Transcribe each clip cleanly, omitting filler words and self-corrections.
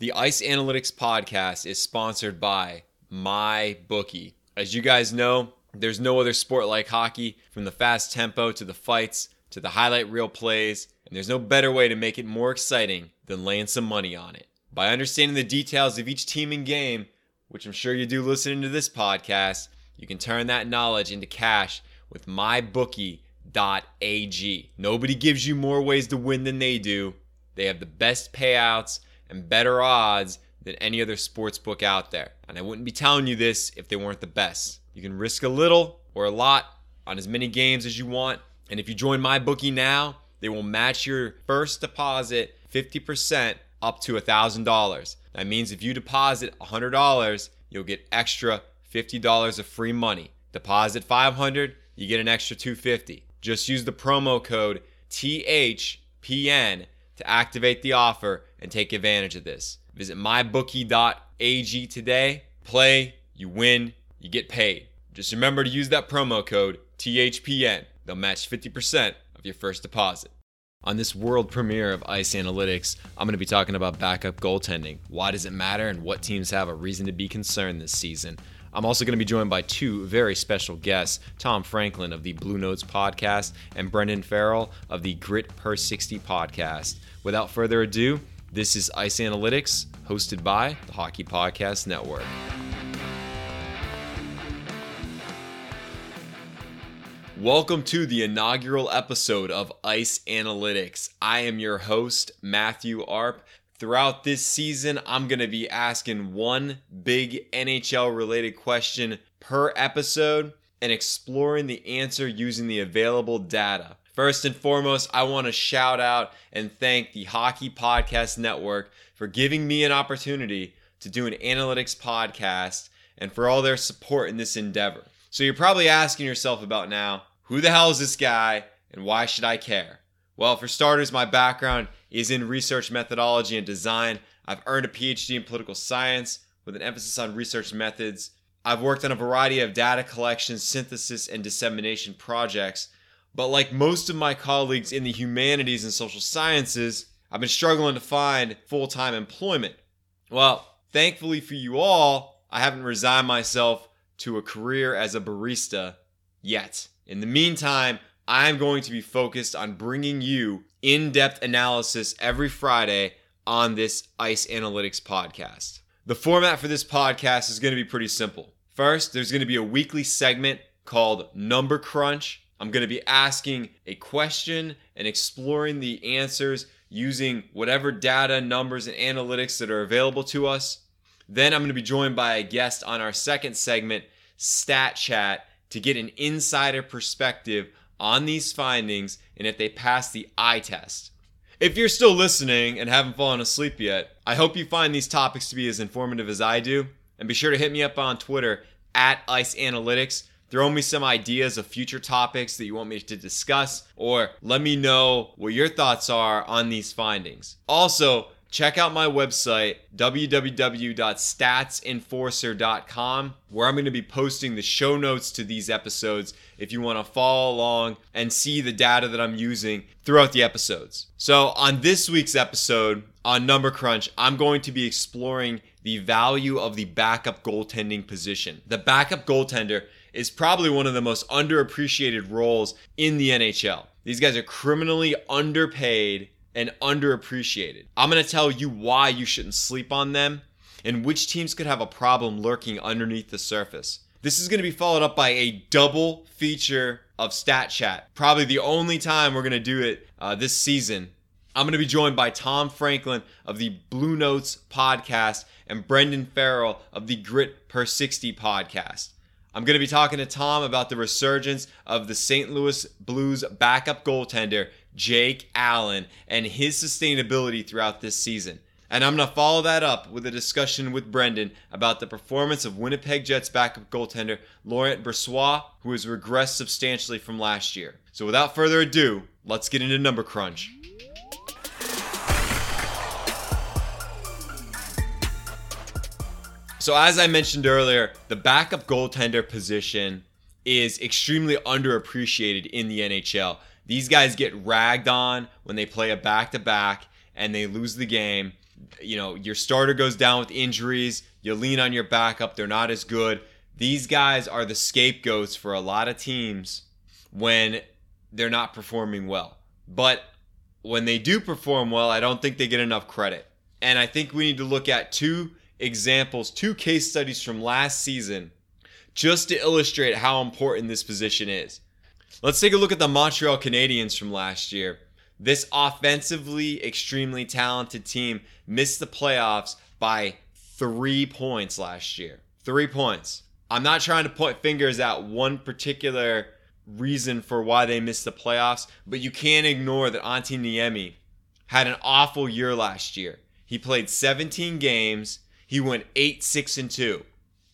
The Ice Analytics podcast is sponsored by MyBookie. As you guys know, there's no other sport like hockey, from the fast tempo to the fights to the highlight reel plays, and there's no better way to make it more exciting than laying some money on it. By understanding the details of each team and game, which I'm sure you do listening to this podcast, you can turn that knowledge into cash with MyBookie.ag. Nobody gives you more ways to win than they do. They have the best payouts and better odds than any other sports book out there. And I wouldn't be telling you this if they weren't the best. You can risk a little or a lot on as many games as you want. And if you join MyBookie now, they will match your first deposit 50% up to $1,000. That means if you deposit $100, you'll get extra $50 of free money. Deposit $500, you get an extra $250. Just use the promo code THPN to activate the offer and take advantage of this. Visit mybookie.ag today. Play, you win, you get paid. Just remember to use that promo code THPN. They'll match 50% of your first deposit. On this world premiere of Ice Analytics, I'm going to be talking about backup goaltending. Why does it matter, and what teams have a reason to be concerned this season? I'm also going to be joined by two very special guests, Tom Franklin of the Blue Notes Podcast and Brendan Farrell of the Grit Per 60 Podcast. Without further ado, this is Ice Analytics, hosted by the Hockey Podcast Network. Welcome to the inaugural episode of Ice Analytics. I am your host, Matthew Arp. Throughout this season, I'm going to be asking one big NHL-related question per episode and exploring the answer using the available data. First and foremost, I want to shout out and thank the Hockey Podcast Network for giving me an opportunity to do an analytics podcast and for all their support in this endeavor. So you're probably asking yourself about now, who the hell is this guy and why should I care? Well, for starters, my background is in research methodology and design. I've earned a PhD in political science with an emphasis on research methods. I've worked on a variety of data collection, synthesis, and dissemination projects. But like most of my colleagues in the humanities and social sciences, I've been struggling to find full-time employment. Well, thankfully for you all, I haven't resigned myself to a career as a barista yet. In the meantime, I'm going to be focused on bringing you in-depth analysis every Friday on this Ice Analytics podcast. The format for this podcast is going to be pretty simple. First, there's going to be a weekly segment called Number Crunch. I'm going to be asking a question and exploring the answers using whatever data, numbers, and analytics that are available to us. Then I'm going to be joined by a guest on our second segment, Stat Chat, to get an insider perspective on these findings and if they pass the eye test. If you're still listening and haven't fallen asleep yet, I hope you find these topics to be as informative as I do. And be sure to hit me up on Twitter at Ice Analytics. Throw me some ideas of future topics that you want me to discuss, or let me know what your thoughts are on these findings. Also, check out my website, www.statsenforcer.com, where I'm going to be posting the show notes to these episodes if you want to follow along and see the data that I'm using throughout the episodes. So on this week's episode, on Number Crunch, I'm going to be exploring the value of the backup goaltending position. The backup goaltender is probably one of the most underappreciated roles in the NHL. These guys are criminally underpaid and underappreciated. I'm going to tell you why you shouldn't sleep on them and which teams could have a problem lurking underneath the surface. This is going to be followed up by a double feature of Stat Chat, probably the only time we're going to do it this season. I'm going to be joined by Tom Franklin of the Blue Notes Podcast and Brendan Farrell of the Grit Per 60 Podcast. I'm going to be talking to Tom about the resurgence of the St. Louis Blues backup goaltender, Jake Allen, and his sustainability throughout this season. And I'm going to follow that up with a discussion with Brendan about the performance of Winnipeg Jets backup goaltender, Laurent Brossoit, who has regressed substantially from last year. So without further ado, let's get into Number Crunch. So as I mentioned earlier, the backup goaltender position is extremely underappreciated in the NHL. These guys get ragged on when they play a back-to-back and they lose the game. you know, your starter goes down with injuries, you lean on your backup, they're not as good. These guys are the scapegoats for a lot of teams when they're not performing well. But when they do perform well, I don't think they get enough credit. And I think we need to look at two examples, two case studies from last season just to illustrate how important this position is. Let's take a look at the Montreal Canadiens from last year. This offensively extremely talented team missed the playoffs by 3 points last year. 3 points. I'm not trying to point fingers at one particular reason for why they missed the playoffs, but you can't ignore that Antti Niemi had an awful year last year. He played 17 games. He went 8-6-2.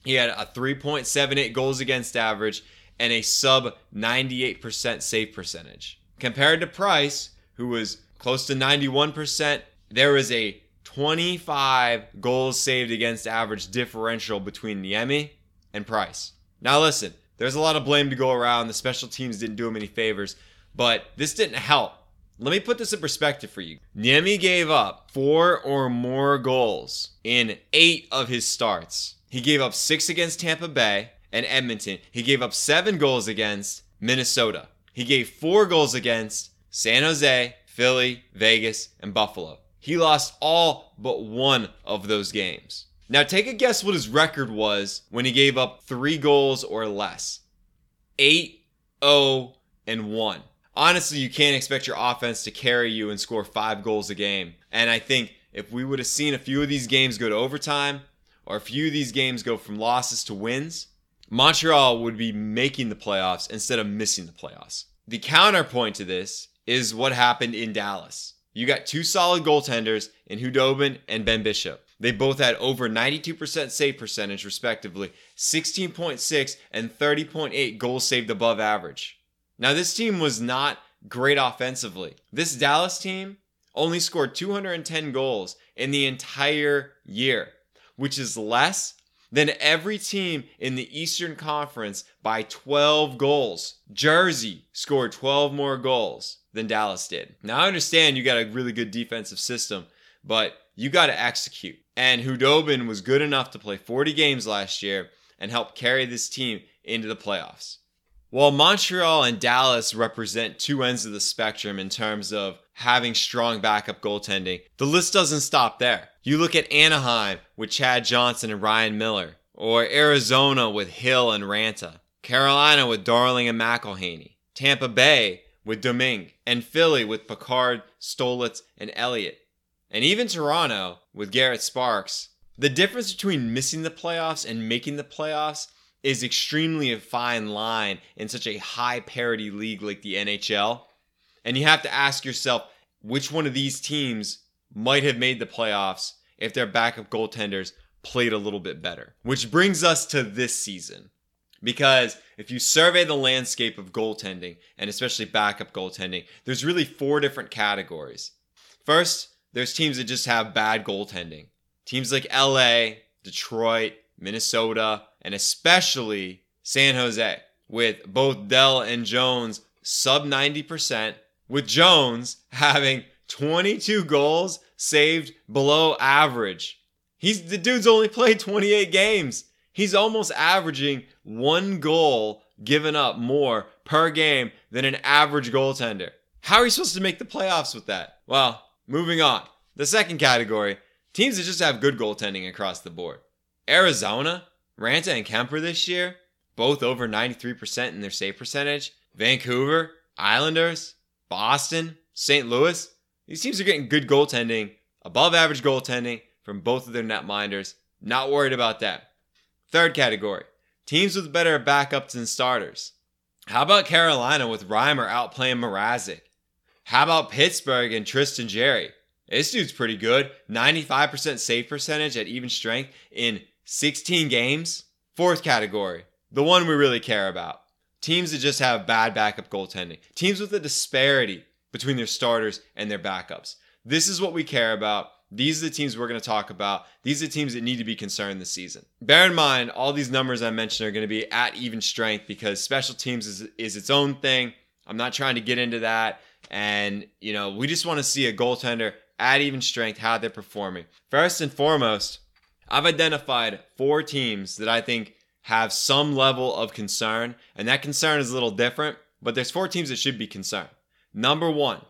He had a 3.78 goals against average and a sub 98% save percentage. Compared to Price, who was close to 91%, there was a 25 goals saved against average differential between Niemi and Price. Now listen, there's a lot of blame to go around. The special teams didn't do him any favors, but this didn't help. Let me put this in perspective for you. Niemi gave up 4 or more goals in 8 of his starts. He gave up 6 against Tampa Bay and Edmonton. He gave up 7 goals against Minnesota. He gave 4 goals against San Jose, Philly, Vegas, and Buffalo. He lost all but one of those games. Now take a guess what his record was when he gave up 3 goals or less. 8-0-1. Honestly, you can't expect your offense to carry you and score 5 goals a game. And I think if we would have seen a few of these games go to overtime, or a few of these games go from losses to wins, Montreal would be making the playoffs instead of missing the playoffs. The counterpoint to this is what happened in Dallas. You got 2 solid goaltenders in Hudobin and Ben Bishop. They both had over 92% save percentage, respectively, 16.6 and 30.8 goals saved above average. Now, this team was not great offensively. This Dallas team only scored 210 goals in the entire year, which is less than every team in the Eastern Conference by 12 goals. Jersey scored 12 more goals than Dallas did. Now, I understand you got a really good defensive system, but you got to execute. And Hudobin was good enough to play 40 games last year and help carry this team into the playoffs. While Montreal and Dallas represent two ends of the spectrum in terms of having strong backup goaltending, the list doesn't stop there. You look at Anaheim with Chad Johnson and Ryan Miller, or Arizona with Hill and Ranta, Carolina with Darling and McElhaney, Tampa Bay with Domingue, and Philly with Pickard, Stolitz, and Elliott, and even Toronto with Garrett Sparks. The difference between missing the playoffs and making the playoffs is extremely a fine line in such a high parity league like the NHL. And you have to ask yourself which one of these teams might have made the playoffs if their backup goaltenders played a little bit better. Which brings us to this season. Because if you survey the landscape of goaltending, and especially backup goaltending, there's really 4 different categories. First, there's teams that just have bad goaltending. Teams like LA, Detroit, Minnesota, and especially San Jose, with both Dell and Jones sub 90%, with Jones having 22 goals saved below average. The dude's only played 28 games. He's almost averaging 1 goal given up more per game than an average goaltender. How are you supposed to make the playoffs with that? Well, moving on. The second category, teams that just have good goaltending across the board. Arizona, Ranta and Kemper this year, both over 93% in their save percentage. Vancouver, Islanders, Boston, St. Louis. These teams are getting good goaltending, above average goaltending from both of their netminders. Not worried about that. Third category, teams with better backups and starters. How about Carolina with Reimer outplaying Mrazek? How about Pittsburgh and Tristan Jarry? This dude's pretty good. 95% save percentage at even strength in 16 games. Fourth category, the one we really care about. Teams that just have bad backup goaltending. Teams with a disparity between their starters and their backups. This is what we care about. These are the teams we're going to talk about. These are the teams that need to be concerned this season. Bear in mind, all these numbers I mentioned are going to be at even strength because special teams is its own thing. I'm not trying to get into that. And, you know, we just want to see a goaltender at even strength, how they're performing. First and foremost, I've identified four teams that I think have some level of concern, and that concern is a little different, but there's four teams that should be concerned. Number one,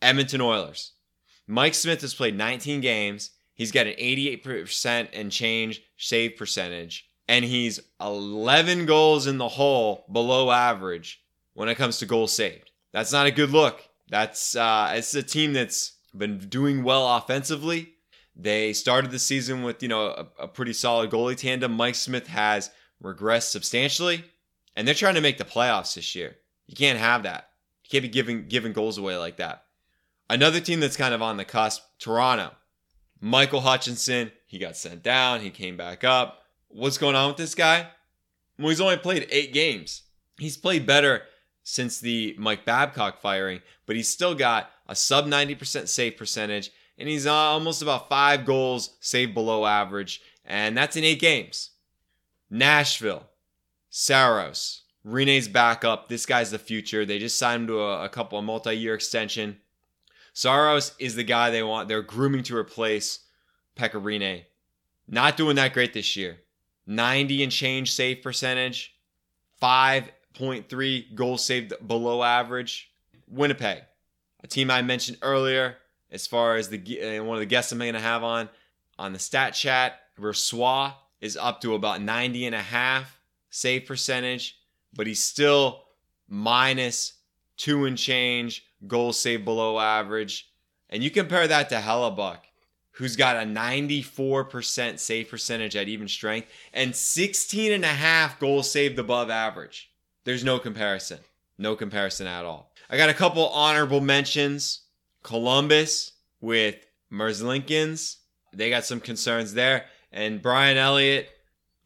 Edmonton Oilers. Mike Smith has played 19 games. He's got an 88% and change save percentage, and he's 11 goals in the hole below average when it comes to goals saved. That's not a good look. That's it's a team that's been doing well offensively. They started the season with, you know, a pretty solid goalie tandem. Mike Smith has regressed substantially, and they're trying to make the playoffs this year. You can't have that. You can't be giving goals away like that. Another team that's kind of on the cusp, Toronto. Michael Hutchinson, he got sent down. He came back up. What's going on with this guy? Well, he's only played 8 games. He's played better since the Mike Babcock firing, but he's still got a sub 90% save percentage, and he's almost about 5 goals saved below average, and that's in 8 games. Nashville, Saros, Rene's back up. This guy's the future. They just signed him to a couple of multi-year extension. Saros is the guy they want. They're grooming to replace Pekka Rinne. Not doing that great this year. 90 and change save percentage. 5.3 goals saved below average. Winnipeg, a team I mentioned earlier as far as the one of the guests I'm going to have on the stat chat. Brossoit is up to about 90 and a half save percentage, but he's still minus 2 and change goals saved below average. And you compare that to Hellebuck, who's got a 94% save percentage at even strength and 16 and a half goals saved above average. There's no comparison. No comparison at all. I got a couple honorable mentions. Columbus with Merzlikins. They got some concerns there. And Brian Elliott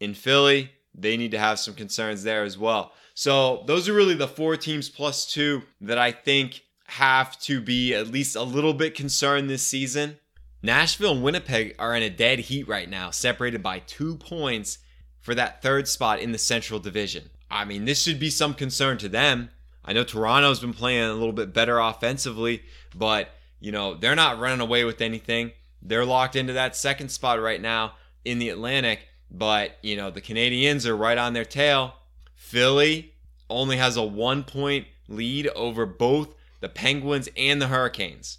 in Philly, they need to have some concerns there as well. So those are really the 4 teams plus 2 that I think have to be at least a little bit concerned this season. Nashville and Winnipeg are in a dead heat right now, separated by 2 points for that 3rd spot in the Central Division. I mean, this should be some concern to them. I know Toronto's been playing a little bit better offensively, but, you know, they're not running away with anything. They're locked into that 2nd spot right now in the Atlantic, but, you know, the Canadiens are right on their tail. Philly only has a 1-point lead over both the Penguins and the Hurricanes.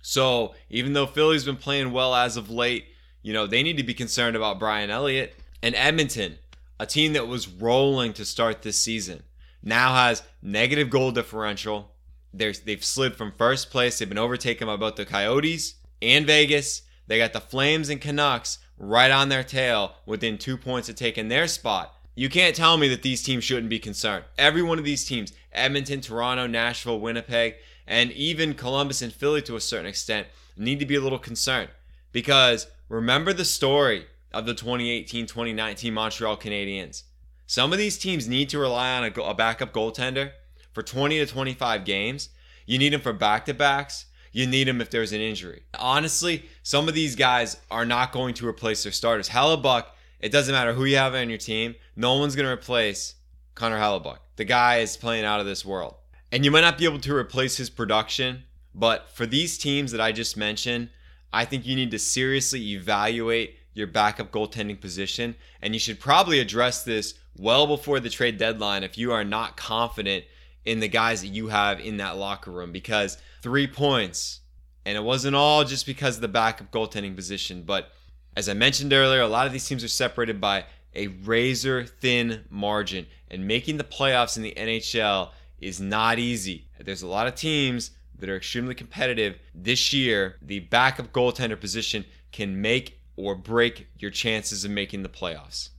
So even though Philly's been playing well as of late, you know, they need to be concerned about Brian Elliott. And Edmonton, a team that was rolling to start this season, now has negative goal differential. They've slid from first place. They've been overtaken by both the Coyotes and Vegas. They got the Flames and Canucks right on their tail within 2 points of taking their spot. You can't tell me that these teams shouldn't be concerned. Every one of these teams, Edmonton, Toronto, Nashville, Winnipeg, and even Columbus and Philly to a certain extent, need to be a little concerned, because remember the story of the 2018-2019 Montreal Canadiens. Some of these teams need to rely on a backup goaltender for 20 to 25 games. You need them for back-to-backs. You need them if there's an injury. Honestly, some of these guys are not going to replace their starters. Hellebuck, it doesn't matter who you have on your team. No one's going to replace Connor Hellebuck. The guy is playing out of this world. And you might not be able to replace his production, but for these teams that I just mentioned, I think you need to seriously evaluate your backup goaltending position, and you should probably address this well before the trade deadline if you are not confident in the guys that you have in that locker room, because 3 points, and it wasn't all just because of the backup goaltending position, but as I mentioned earlier, a lot of these teams are separated by a razor-thin margin, and making the playoffs in the NHL is not easy. There's a lot of teams that are extremely competitive this year. The backup goaltender position can make or break your chances of making the playoffs.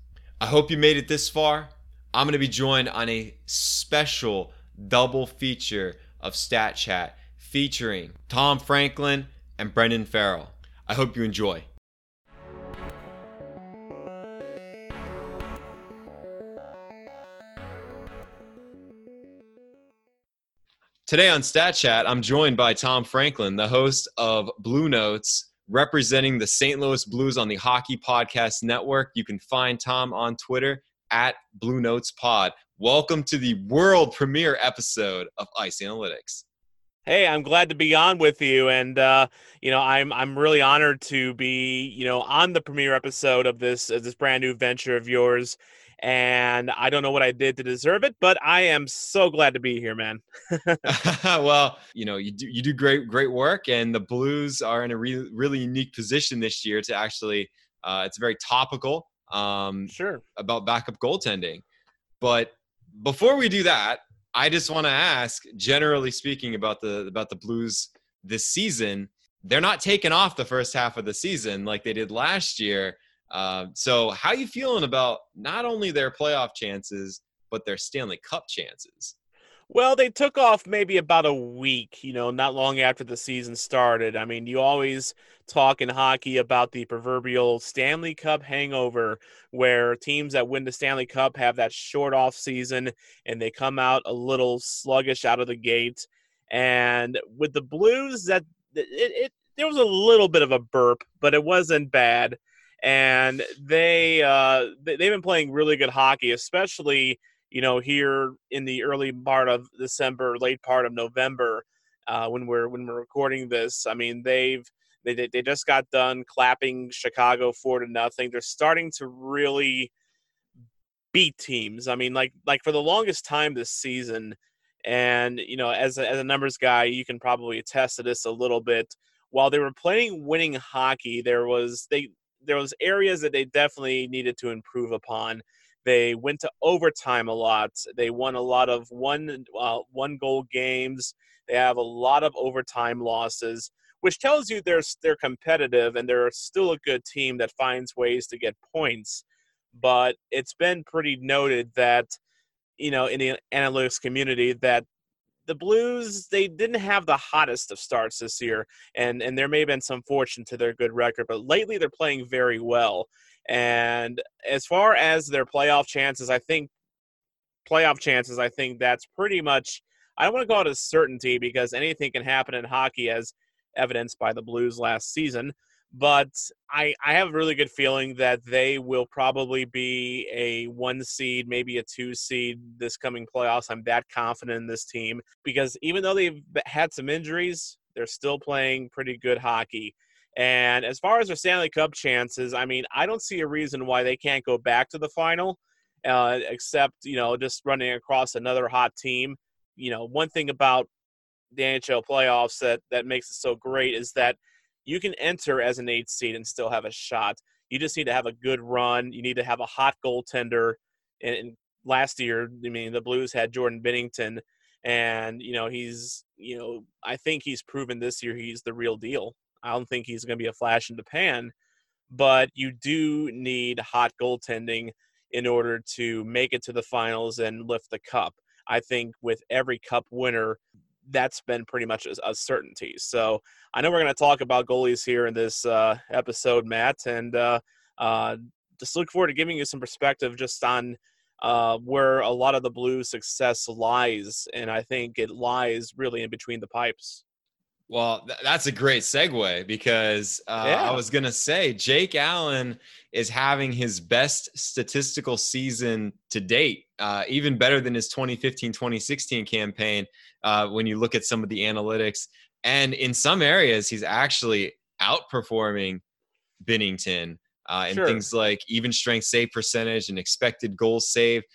I hope you made it this far. I'm going to be joined on a special double feature of Stat Chat featuring Tom Franklin and Brendan Farrell. I hope you enjoy. Today on Stat Chat, I'm joined by Tom Franklin, the host of Blue Notes, representing the St. Louis Blues on the Hockey Podcast Network. You can find Tom on Twitter at Blue Notes Pod. Welcome to the world premiere episode of Ice Analytics. Hey, I'm glad to be on with you. And, I'm really honored to be, on the premiere episode of this brand new venture of yours. And I don't know what I did to deserve it, but I am so glad to be here, man. Well, you do great work, and the Blues are in a really unique position this year to actually, it's very topical about backup goaltending. But before we do that, I just want to ask, generally speaking, about the Blues this season. They're not taking off the first half of the season like they did last year. So how are you feeling about not only their playoff chances, but their Stanley Cup chances? Well, they took off maybe about a week, not long after the season started. I mean, you always talk in hockey about the proverbial Stanley Cup hangover, where teams that win the Stanley Cup have that short off season and they come out a little sluggish out of the gate. And with the Blues, that it there was a little bit of a burp, but it wasn't bad. And they've been playing really good hockey, especially here in the early part of December, late part of November, when we're recording this. I mean, they just got done clapping Chicago 4-0. They're starting to really beat teams. I mean, like for the longest time this season, and as a numbers guy, you can probably attest to this a little bit. While they were playing winning hockey, there was areas that they definitely needed to improve upon. They went to overtime a lot. They won a lot of one goal games. They have a lot of overtime losses, which tells you they're competitive and they're still a good team that finds ways to get points. But it's been pretty noted that, in the analytics community, that the Blues, they didn't have the hottest of starts this year, and there may have been some fortune to their good record, but lately they're playing very well. And as far as their playoff chances, I think that's pretty much, I don't want to call it a certainty because anything can happen in hockey, as evidenced by the Blues last season, but I have a really good feeling that they will probably be a 1 seed, maybe a 2 seed this coming playoffs. I'm that confident in this team because even though they've had some injuries, they're still playing pretty good hockey. And as far as their Stanley Cup chances, I mean, I don't see a reason why they can't go back to the final, except, just running across another hot team. One thing about the NHL playoffs that makes it so great is that you can enter as an 8 seed and still have a shot. You just need to have a good run. You need to have a hot goaltender. And last year, the Blues had Jordan Binnington, and, I think he's proven this year he's the real deal. I don't think he's going to be a flash in the pan, but you do need hot goaltending in order to make it to the finals and lift the cup. I think with every cup winner, that's been pretty much a certainty. So I know we're going to talk about goalies here in this episode, Matt, and just look forward to giving you some perspective just on where a lot of the Blues' success lies. And I think it lies really in between the pipes. Well, that's a great segue because I was going to say Jake Allen is having his best statistical season to date, even better than his 2015-2016 campaign when you look at some of the analytics. And in some areas, he's actually outperforming Binnington in things like even strength save percentage and expected goals saved.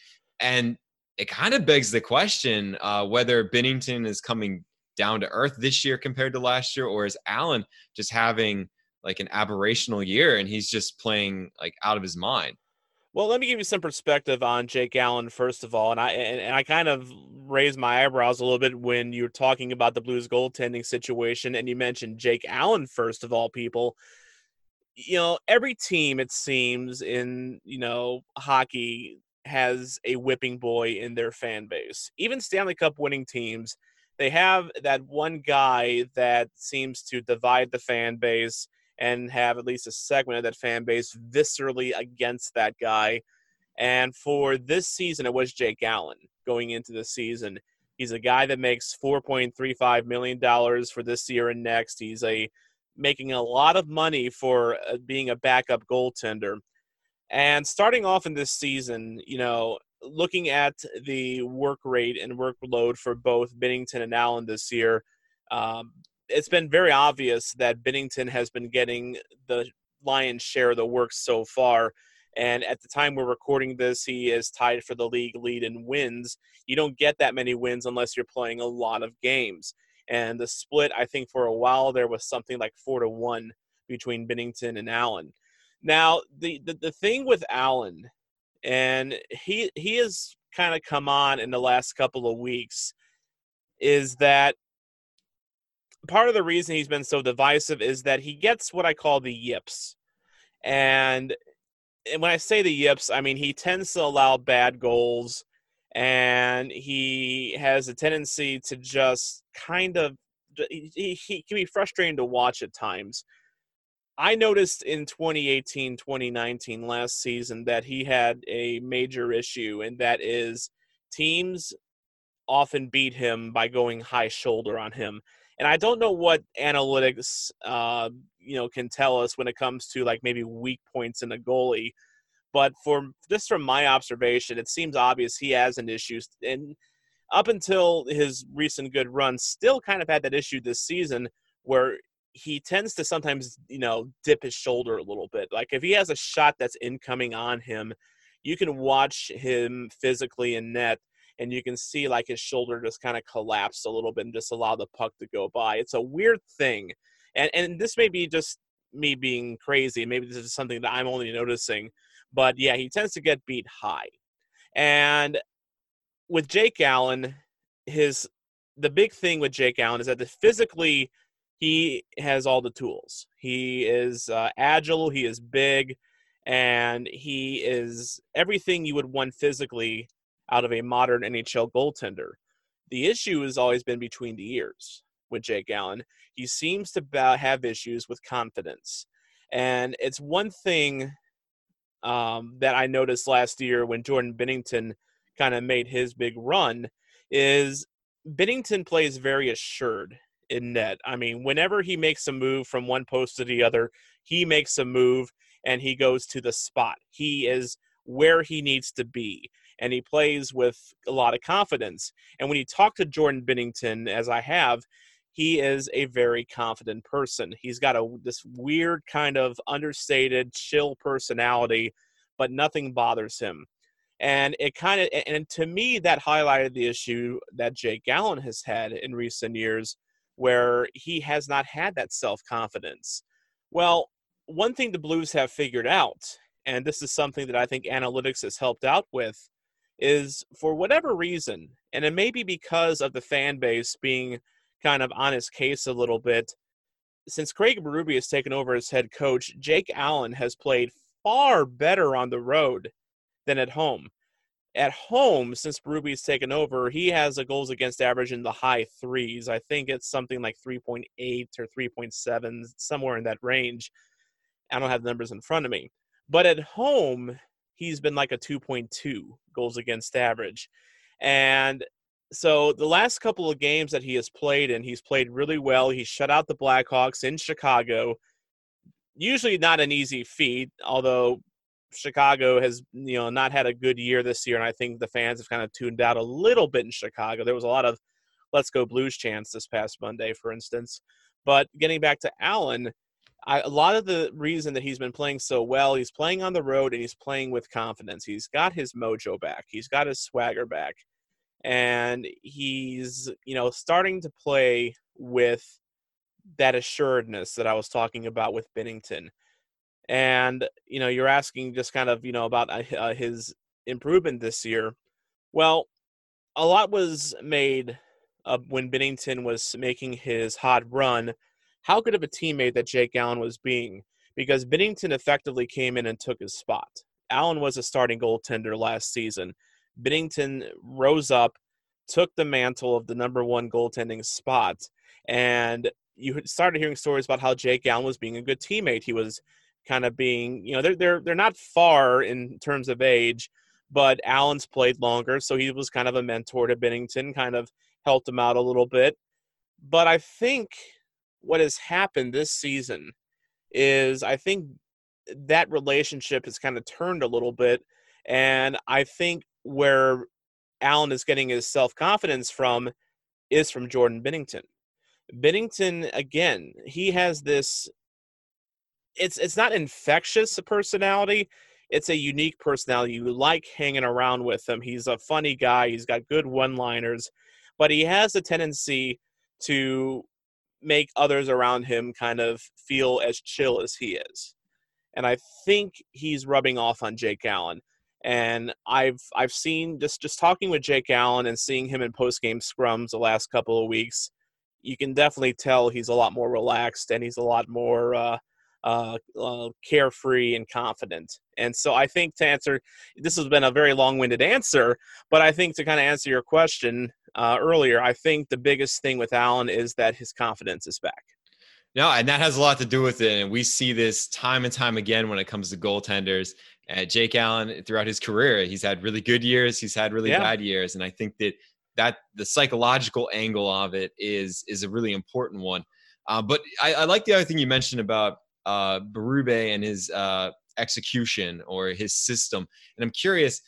And it kind of begs the question whether Binnington is coming down to earth this year compared to last year, or is Allen just having like an aberrational year and he's just playing like out of his mind? Well, let me give you some perspective on Jake Allen first of all, and I kind of raised my eyebrows a little bit when you were talking about the Blues goaltending situation and you mentioned Jake Allen first of all. People, every team it seems in hockey has a whipping boy in their fan base. Even Stanley Cup winning teams, they have that one guy that seems to divide the fan base and have at least a segment of that fan base viscerally against that guy. And for this season, it was Jake Allen going into the season. He's a guy that makes $4.35 million for this year and next. He's making a lot of money for being a backup goaltender. And starting off in this season, looking at the work rate and workload for both Binnington and Allen this year, It's been very obvious that Binnington has been getting the lion's share of the work so far. And at the time we're recording this, he is tied for the league lead in wins. You don't get that many wins unless you're playing a lot of games. And the split, I think for a while there was something like 4-1 between Binnington and Allen. Now, the thing with Allen, and he has kind of come on in the last couple of weeks, is that part of the reason he's been so divisive is that he gets what I call the yips. And when I say the yips, I mean he tends to allow bad goals, and he has a tendency to just kind of – he can be frustrating to watch at times. I noticed in 2018, 2019, last season, that he had a major issue, and that is teams often beat him by going high shoulder on him. And I don't know what analytics, can tell us when it comes to like maybe weak points in a goalie, but from my observation, it seems obvious he has an issue. And up until his recent good run, still kind of had that issue this season where he tends to sometimes, dip his shoulder a little bit. Like if he has a shot that's incoming on him, you can watch him physically in net, and you can see like his shoulder just kind of collapsed a little bit and just allow the puck to go by. It's a weird thing. And this may be just me being crazy. Maybe this is something that I'm only noticing. But, yeah, he tends to get beat high. And with Jake Allen, the big thing with Jake Allen is that physically he has all the tools. He is agile. He is big. And he is everything you would want physically out of a modern NHL goaltender. The issue has always been between the ears with Jake Allen. He seems to have issues with confidence. And it's one thing that I noticed last year when Jordan Binnington kind of made his big run is Binnington plays very assured in net. I mean, whenever he makes a move from one post to the other, he makes a move and he goes to the spot. He is where he needs to be. And he plays with a lot of confidence. And when you talk to Jordan Binnington, as I have, he is a very confident person. He's got this weird kind of understated, chill personality, but nothing bothers him. And to me, that highlighted the issue that Jake Allen has had in recent years, where he has not had that self-confidence. Well, one thing the Blues have figured out, and this is something that I think analytics has helped out with, is for whatever reason, and it may be because of the fan base being kind of on his case a little bit, since Craig Berube has taken over as head coach, Jake Allen has played far better on the road than at home. At home, since Berube's taken over, he has a goals against average in the high threes. I think it's something like 3.8 or 3.7, somewhere in that range. I don't have the numbers in front of me. But at home, he's been like a 2.2 goals against average. And so the last couple of games that he has played in, he's played really well. He shut out the Blackhawks in Chicago. Usually not an easy feat, although Chicago has, not had a good year this year. And I think the fans have kind of tuned out a little bit in Chicago. There was a lot of "Let's Go Blues" chants this past Monday, for instance. But getting back to Allen, a lot of the reason that he's been playing so well, he's playing on the road and he's playing with confidence. He's got his mojo back. He's got his swagger back. And he's, starting to play with that assuredness that I was talking about with Binnington. And, you're asking just kind of, about his improvement this year. Well, a lot was made when Binnington was making his hot run. How good of a teammate that Jake Allen was being, because Binnington effectively came in and took his spot. Allen was a starting goaltender last season. Binnington rose up, took the mantle of the number one goaltending spot, and you started hearing stories about how Jake Allen was being a good teammate. He was kind of being, they're not far in terms of age, but Allen's played longer, so he was kind of a mentor to Binnington, kind of helped him out a little bit. But I think what has happened this season is I think that relationship has kind of turned a little bit. And I think where Allen is getting his self-confidence from is from Jordan Binnington. Binnington, again, he has this, it's not infectious personality. It's a unique personality. You like hanging around with him. He's a funny guy. He's got good one-liners, but he has a tendency to make others around him kind of feel as chill as he is. And I think he's rubbing off on Jake Allen. And I've seen just talking with Jake Allen and seeing him in post-game scrums the last couple of weeks, you can definitely tell he's a lot more relaxed and he's a lot more carefree and confident. And so I think to answer, this has been a very long-winded answer, but I think to kind of answer your question earlier, I think the biggest thing with Allen is that his confidence is back. No, and that has a lot to do with it. And we see this time and time again when it comes to goaltenders. Jake Allen, throughout his career, he's had really good years. He's had really bad years. And I think that the psychological angle of it is a really important one. But I like the other thing you mentioned about Berube and his execution or his system. And I'm curious,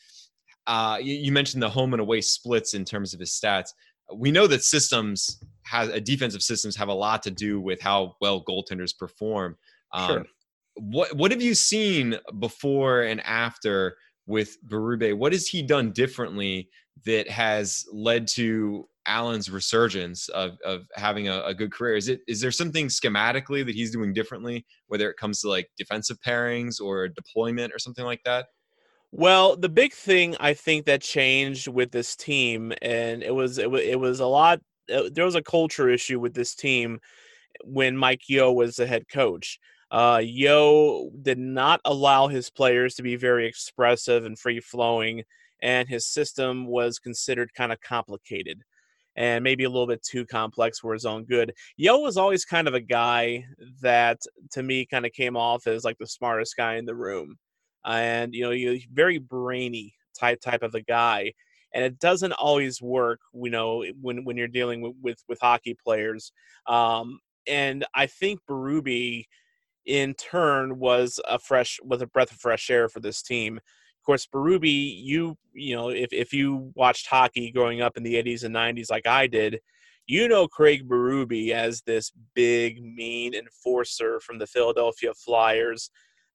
you mentioned the home and away splits in terms of his stats. We know that defensive systems have a lot to do with how well goaltenders perform. Sure. What have you seen before and after with Berube? What has he done differently that has led to Allen's resurgence of having a good career? Is there something schematically that he's doing differently, whether it comes to like defensive pairings or deployment or something like that? Well, the big thing I think that changed with this team, and it was a lot. There was a culture issue with this team when Mike Yeo was the head coach. Yeo did not allow his players to be very expressive and free-flowing, and his system was considered kind of complicated and maybe a little bit too complex for his own good. Yeo was always kind of a guy that, to me, kind of came off as like the smartest guy in the room. And, you know, you're very brainy type of a guy. And it doesn't always work, you know, when you're dealing with hockey players. And I think Berube, in turn, was a breath of fresh air for this team. Of course, Berube, you know, if you watched hockey growing up in the 80s and 90s like I did, you know Craig Berube as this big, mean enforcer from the Philadelphia Flyers.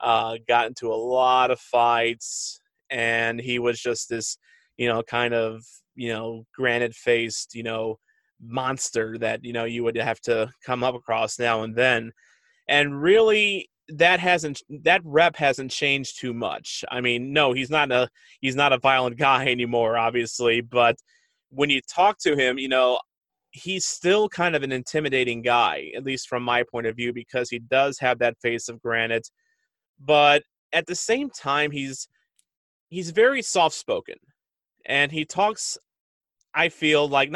Got into a lot of fights, and he was just this, you know, kind of, you know, granite-faced, you know, monster that, you know, you would have to come up across now and then. And really, that rep hasn't changed too much. I mean, no, he's not a violent guy anymore, obviously, but when you talk to him, you know, he's still kind of an intimidating guy, at least from my point of view, because he does have that face of granite. But at the same time, he's very soft-spoken, and he talks, I feel like,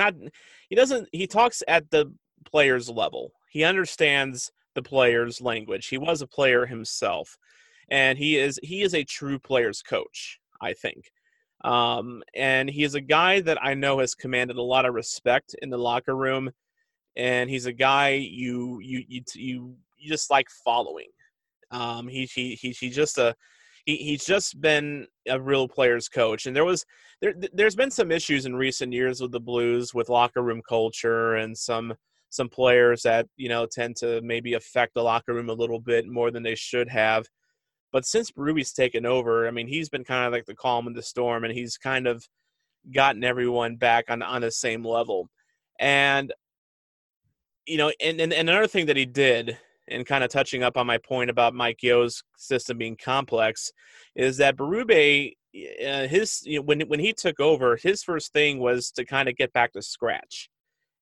he talks at the player's level. He understands the player's language. He was a player himself, and he is a true player's coach, I think. And he is a guy that I know has commanded a lot of respect in the locker room, and he's a guy you just like following. He's just been a real player's coach, and there's been some issues in recent years with the Blues with locker room culture and some players that, you know, tend to maybe affect the locker room a little bit more than they should have. But since Berube's taken over, I mean, he's been kind of like the calm in the storm, and he's kind of gotten everyone back on the same level. And, you know, and another thing that he did, and kind of touching up on my point about Mike Yeo's system being complex, is that Berube, when he took over, his first thing was to kind of get back to scratch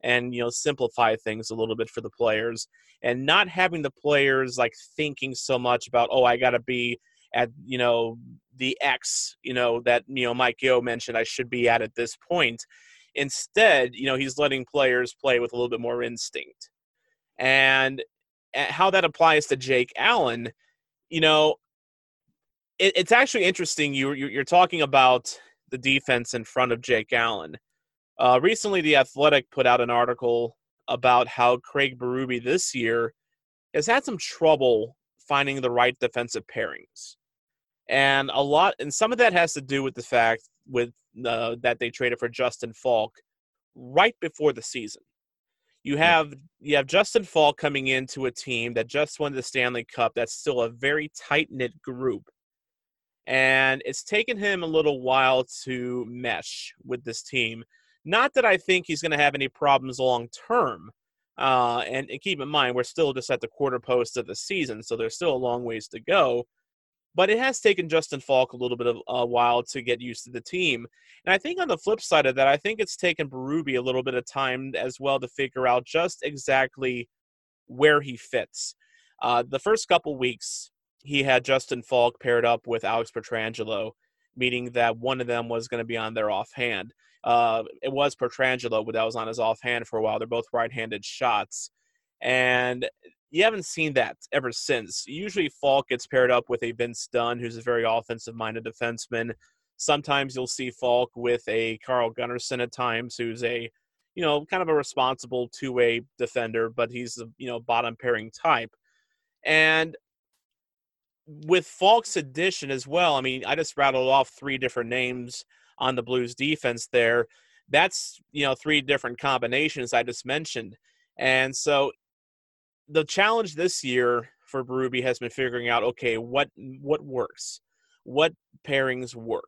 and, you know, simplify things a little bit for the players, and not having the players like thinking so much about, oh, I got to be at, you know, the X, you know, that, you know, Mike Yeo mentioned I should be at this point. Instead, you know, he's letting players play with a little bit more instinct. And how that applies to Jake Allen, you know, it's actually interesting. You're talking about the defense in front of Jake Allen. Recently, The Athletic put out an article about how Craig Berube this year has had some trouble finding the right defensive pairings, and some of that has to do with the fact that they traded for Justin Falk right before the season. You have Justin Fall coming into a team that just won the Stanley Cup. That's still a very tight-knit group. And it's taken him a little while to mesh with this team. Not that I think he's going to have any problems long-term. And keep in mind, we're still just at the quarter post of the season, so there's still a long ways to go. But it has taken Justin Falk a little bit of a while to get used to the team. And I think on the flip side of that, I think it's taken Berube a little bit of time as well to figure out just exactly where he fits. The first couple weeks, he had Justin Falk paired up with Alex Pietrangelo, meaning that one of them was going to be on their offhand. It was Pietrangelo, but that was on his offhand for a while. They're both right-handed shots. And you haven't seen that ever since. Usually Falk gets paired up with a Vince Dunn, who's a very offensive-minded defenseman. Sometimes you'll see Falk with a Carl Gunnarsson at times, who's a, kind of a responsible two-way defender, but he's a, bottom-pairing type. And with Falk's addition as well, I mean, I just rattled off three different names on the Blues defense there. That's, three different combinations I just mentioned. And so the challenge this year for Berube has been figuring out, okay, what works? What pairings work?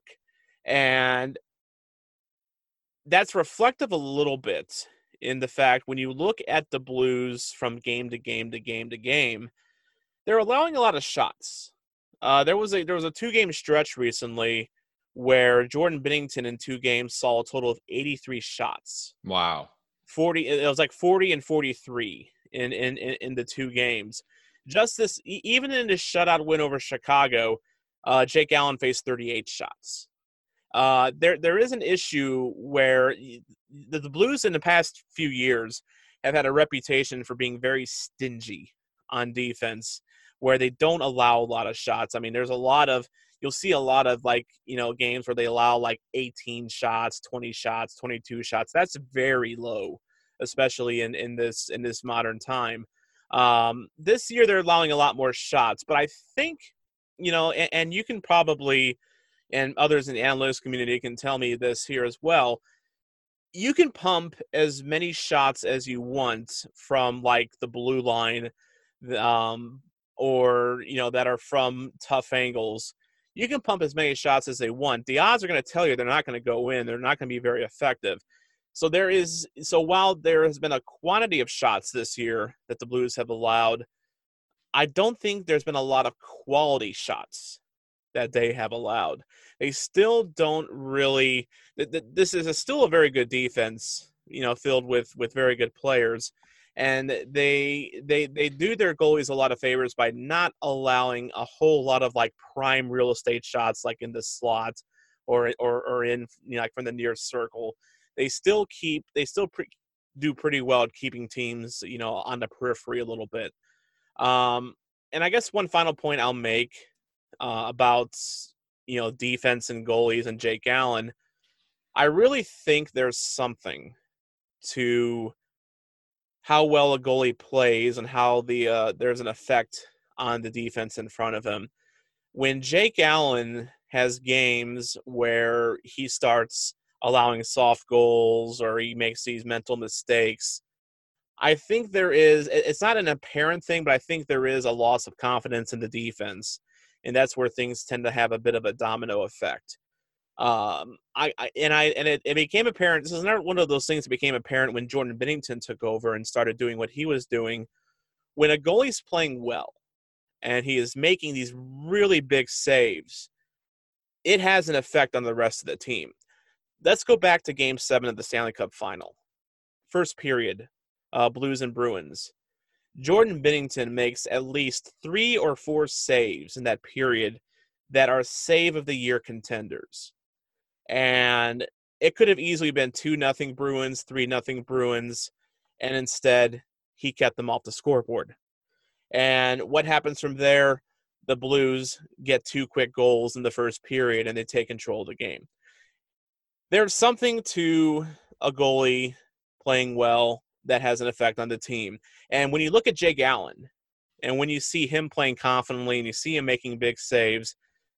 And that's reflective a little bit in the fact when you look at the Blues from game to game to game to game, they're allowing a lot of shots. There was a two-game stretch recently where Jordan Binnington in two games saw a total of 83 shots. Wow. 40 and 43. In the two games. Just this, even in the shutout win over Chicago, Jake Allen faced 38 shots. There is an issue where the Blues in the past few years have had a reputation for being very stingy on defense, where they don't allow a lot of shots. I mean, you'll see a lot of games where they allow 18 shots, 20 shots, 22 shots. That's very low, especially in this modern time. This year they're allowing a lot more shots, but I think, and you can probably, and others in the analytics community can tell me this here as well, you can pump as many shots as you want from the blue line or, that are from tough angles. You can pump as many shots as they want. The odds are going to tell you they're not going to go in. They're not going to be very effective. So while there has been a quantity of shots this year that the Blues have allowed, I don't think there's been a lot of quality shots that they have allowed. They still don't really – this is still a very good defense, filled with very good players. And they do their goalies a lot of favors by not allowing a whole lot of, prime real estate shots, in the slot or in, from the near circle. They still do pretty well at keeping teams, on the periphery a little bit. And I guess one final point I'll make about, defense and goalies and Jake Allen, I really think there's something to how well a goalie plays and how there's an effect on the defense in front of him. When Jake Allen has games where he starts allowing soft goals or he makes these mental mistakes, I think it's not an apparent thing, but I think there is a loss of confidence in the defense, and that's where things tend to have a bit of a domino effect. It became apparent. This is not one of those things that became apparent when Jordan Binnington took over and started doing what he was doing. When a goalie's playing well and he is making these really big saves, it has an effect on the rest of the team. Let's go back to Game 7 of the Stanley Cup Final. First period, Blues and Bruins. Jordan Binnington makes at least 3 or 4 saves in that period that are save of the year contenders. And it could have easily been 2-0 Bruins, 3-0 Bruins, and instead he kept them off the scoreboard. And what happens from there? The Blues get 2 quick goals in the first period, and they take control of the game. There's something to a goalie playing well that has an effect on the team. And when you look at Jake Allen and when you see him playing confidently and you see him making big saves,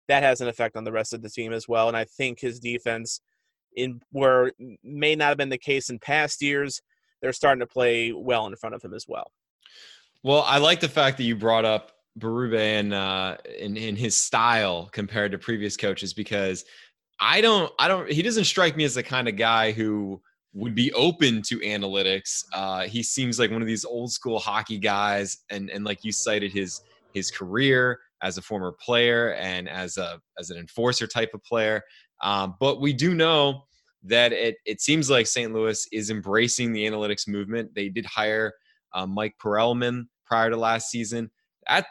that has an effect on the rest of the team as well. And I think his defense, in where may not have been the case in past years, they're starting to play well in front of him as well. Well, I like the fact that you brought up Berube and his style compared to previous coaches, because he doesn't strike me as the kind of guy who would be open to analytics. He seems like one of these old school hockey guys, and like you cited, his career as a former player and as an enforcer type of player. But we do know that it seems like St. Louis is embracing the analytics movement. They did hire Mike Perelman prior to last season.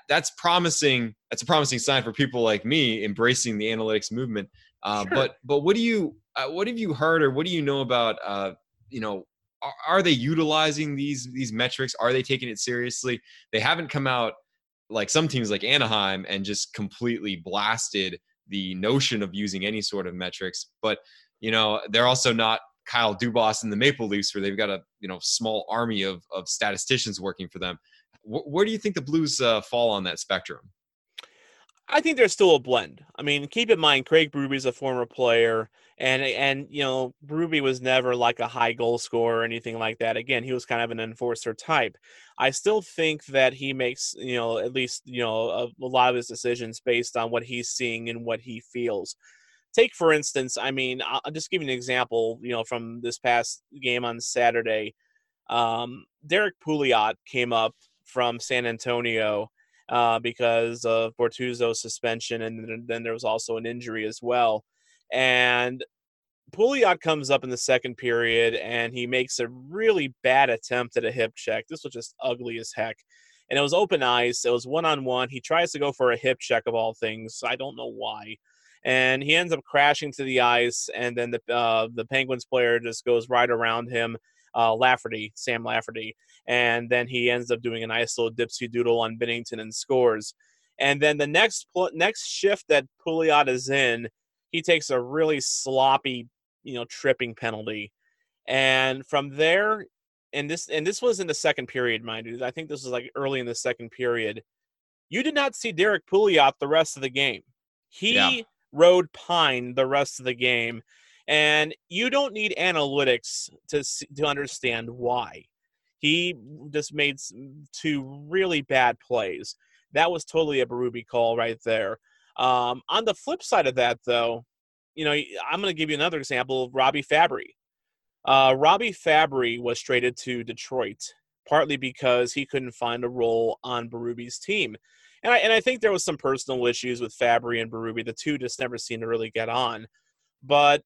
That's promising. That's a promising sign for people like me embracing the analytics movement. Sure. But what have you heard, or what do you know about are they utilizing these metrics? Are they taking it seriously? They haven't come out like some teams like Anaheim and just completely blasted the notion of using any sort of metrics. But they're also not Kyle Dubas in the Maple Leafs, where they've got a small army of statisticians working for them. Where do you think the Blues fall on that spectrum? I think there's still a blend. I mean, keep in mind, Craig Berube is a former player, and Berube was never like a high goal scorer or anything like that. Again, he was kind of an enforcer type. I still think that he makes, at least, a lot of his decisions based on what he's seeing and what he feels. Take, for instance, I mean, I'll just give you an example, from this past game on Saturday. Derek Pouliot came up from San Antonio because of Bortuzzo's suspension, and then there was also an injury as well. And Pouliot comes up in the second period, and he makes a really bad attempt at a hip check. This was just ugly as heck. And it was open ice. It was one-on-one. He tries to go for a hip check of all things. I don't know why. And he ends up crashing to the ice, and then the Penguins player just goes right around him, Sam Lafferty, and then he ends up doing a nice little dipsy doodle on Binnington and scores. And then the next shift that Pouliot is in, he takes a really sloppy, tripping penalty. And from there, and this was in the second period, mind you. I think this was like early in the second period. You did not see Derek Pouliot the rest of the game. He rode pine the rest of the game. And you don't need analytics to understand why. He just made two really bad plays. That was totally a Berube call right there. On the flip side of that, though, I'm going to give you another example of Robbie Fabry. Robbie Fabry was traded to Detroit, partly because he couldn't find a role on Berube's team. And I think there was some personal issues with Fabry and Berube. The two just never seemed to really get on. But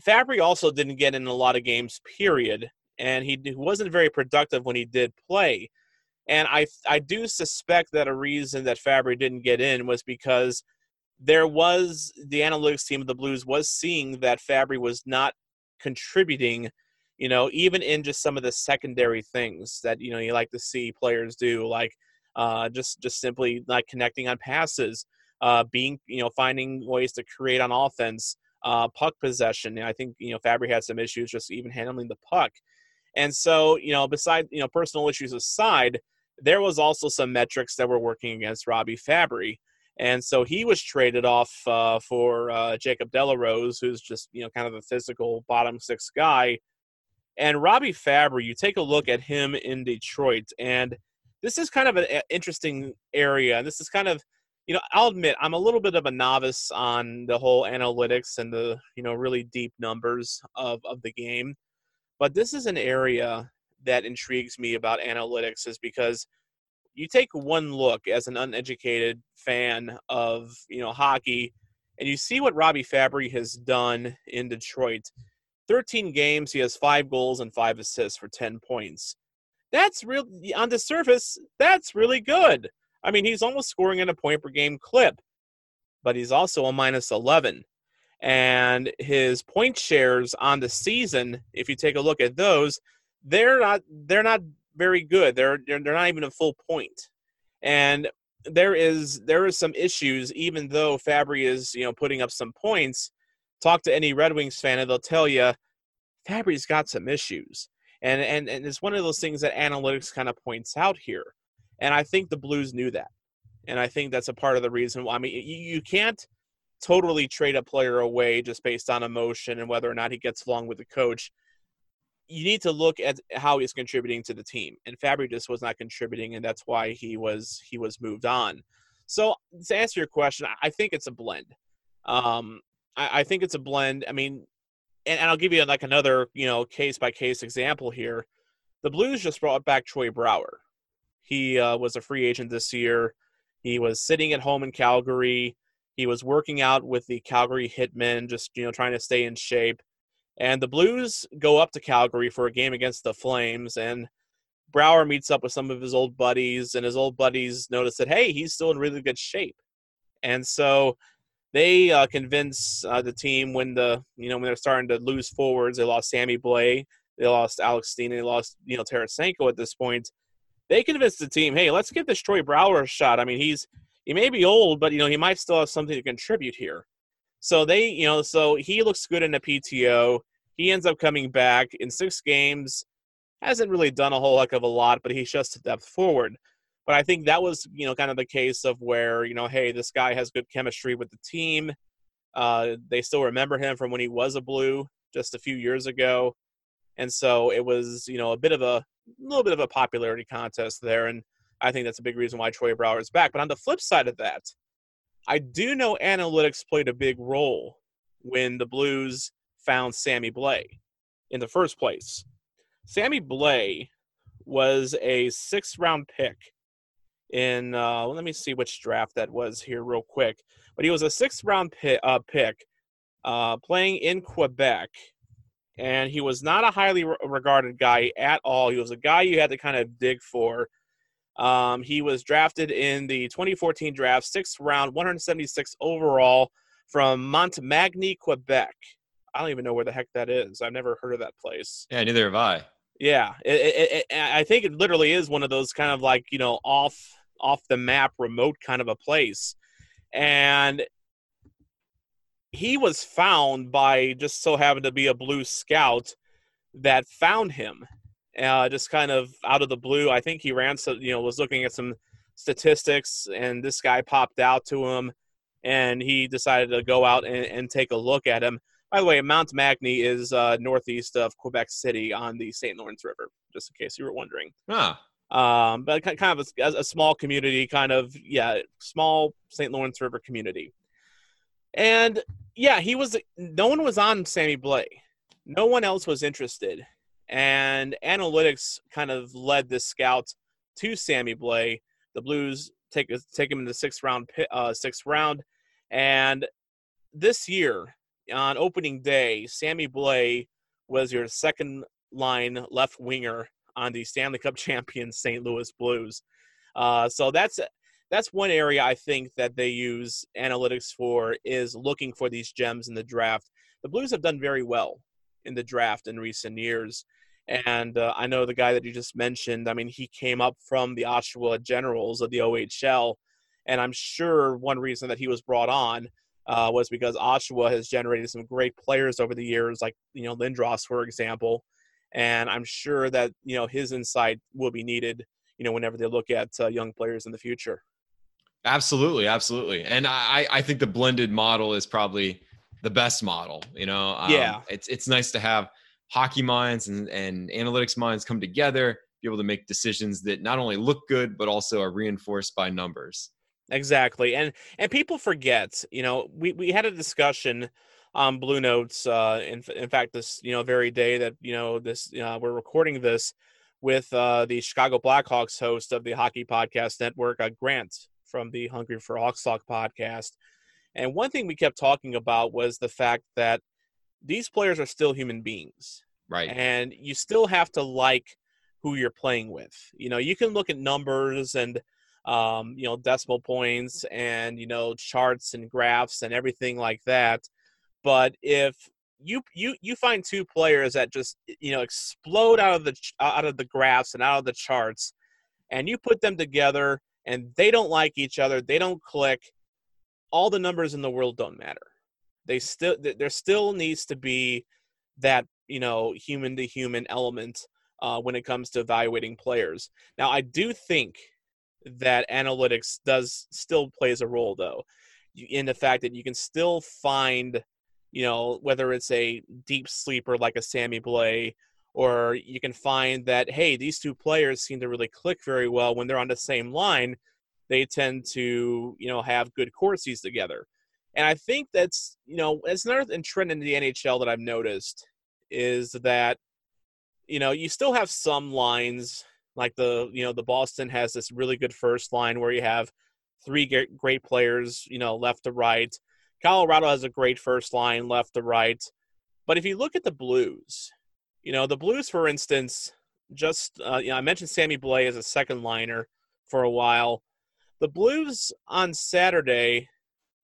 Fabry also didn't get in a lot of games, period, and he wasn't very productive when he did play. And I do suspect that a reason that Fabry didn't get in was because the analytics team of the Blues was seeing that Fabry was not contributing, even in just some of the secondary things that, you like to see players do, like just simply like connecting on passes, finding ways to create on offense. Puck possession. I think, Fabry had some issues just even handling the puck. And so, besides, personal issues aside, there was also some metrics that were working against Robbie Fabry. And so he was traded off for Jacob Delarose, who's just, kind of a physical bottom six guy. And Robbie Fabry, you take a look at him in Detroit, and this is kind of an interesting area. This is kind of, I'll admit I'm a little bit of a novice on the whole analytics and the, really deep numbers of the game. But this is an area that intrigues me about analytics, is because you take one look as an uneducated fan of, hockey, and you see what Robbie Fabry has done in Detroit. 13 games, he has 5 goals and 5 assists for 10 points. That's real on the surface. That's really good. I mean, he's almost scoring at a point-per-game clip, but he's also a minus 11. And his point shares on the season, if you take a look at those, they're not very good. They're not even a full point. And there is some issues, even though Fabry is, putting up some points. Talk to any Red Wings fan, and they'll tell you Fabry's got some issues. And it's one of those things that analytics kind of points out here. And I think the Blues knew that. And I think that's a part of the reason why. I mean, you can't totally trade a player away just based on emotion and whether or not he gets along with the coach. you need to look at how he's contributing to the team. And Fabry just was not contributing, and that's why he was moved on. So to answer your question, I think it's a blend. I think it's a blend. I mean, and I'll give you like another, case by case example here. The Blues just brought back Troy Brouwer. He was a free agent this year. He was sitting at home in Calgary. He was working out with the Calgary Hitmen, just, trying to stay in shape. And the Blues go up to Calgary for a game against the Flames, and Brouwer meets up with some of his old buddies, and his old buddies notice that, hey, he's still in really good shape. And so they convince the team when they're starting to lose forwards. They lost Sammy Blais, they lost Alex Steen, they lost, Tarasenko at this point. They convince the team, hey, let's give this Troy Brouwer a shot. I mean, he may be old, but, he might still have something to contribute here. So so he looks good in the PTO. He ends up coming back in 6 games. Hasn't really done a whole heck of a lot, but he's just a depth forward. But I think that was, kind of the case of where, hey, this guy has good chemistry with the team. They still remember him from when he was a Blue just a few years ago. And so it was, a little bit of a popularity contest there. And I think that's a big reason why Troy Brouwer is back. But on the flip side of that, I do know analytics played a big role when the Blues found Sammy Blais in the first place. Sammy Blais was a 6th-round pick in let me see which draft that was here real quick. But he was a 6th-round pick playing in Quebec, and he was not a highly regarded guy at all. He was a guy you had to kind of dig for. He was drafted in the 2014 draft, 6th round, 176 overall from Montmagny, Quebec. I don't even know where the heck that is. I've never heard of that place. Yeah, neither have I. Yeah, I think it literally is one of those kind of like, off the map, remote kind of a place. And he was found by just so having to be a Blue scout that found him. Just kind of out of the blue. I think he was looking at some statistics, and this guy popped out to him, and he decided to go out and take a look at him. By the way, Montmagny is northeast of Quebec City on the St. Lawrence River, just in case you were wondering. Ah. But kind of a small community, small St. Lawrence River community. And, no one was on Sammy Blais. No one else was interested. And analytics kind of led this scout to Sammy Blais. The Blues take him in the 6th round. And this year, on opening day, Sammy Blais was your 2nd-line left winger on the Stanley Cup champion St. Louis Blues. So that's one area I think that they use analytics for, is looking for these gems in the draft. The Blues have done very well in the draft in recent years. And I know the guy that you just mentioned, I mean, he came up from the Oshawa Generals of the OHL, and I'm sure one reason that he was brought on was because Oshawa has generated some great players over the years, like, Lindros, for example. And I'm sure that, his insight will be needed, whenever they look at young players in the future. Absolutely, absolutely. And I think the blended model is probably the best model, Yeah. It's nice to have hockey minds and analytics minds come together, be able to make decisions that not only look good, but also are reinforced by numbers. Exactly. And people forget, we had a discussion on Blue Notes. In fact, this, very day that, this, we're recording this with the Chicago Blackhawks host of the Hockey Podcast Network, Grant from the Hungry for Hawks Talk podcast. And one thing we kept talking about was the fact that these players are still human beings. Right. And you still have to like who you're playing with. You can look at numbers and, decimal points and, charts and graphs and everything like that. But if you find two players that just, explode out of the graphs and out of the charts, and you put them together and they don't like each other, they don't click, all the numbers in the world don't matter. There still needs to be that, human to human element when it comes to evaluating players. Now, I do think that analytics still plays a role, though, in the fact that you can still find, whether it's a deep sleeper like a Sammy Blais or you can find that, hey, these two players seem to really click very well when they're on the same line. They tend to, you know, have good courses together. And I think that's, you know, it's another trend in the NHL that I've noticed is that, you know, you still have some lines like the Boston has this really good first line where you have three great players, you know, left to right. Colorado has a great first line left to right. But if you look at the Blues, you know, the Blues, for instance, just, you know, I mentioned Sammy Blais as a second liner for a while. The Blues on Saturday,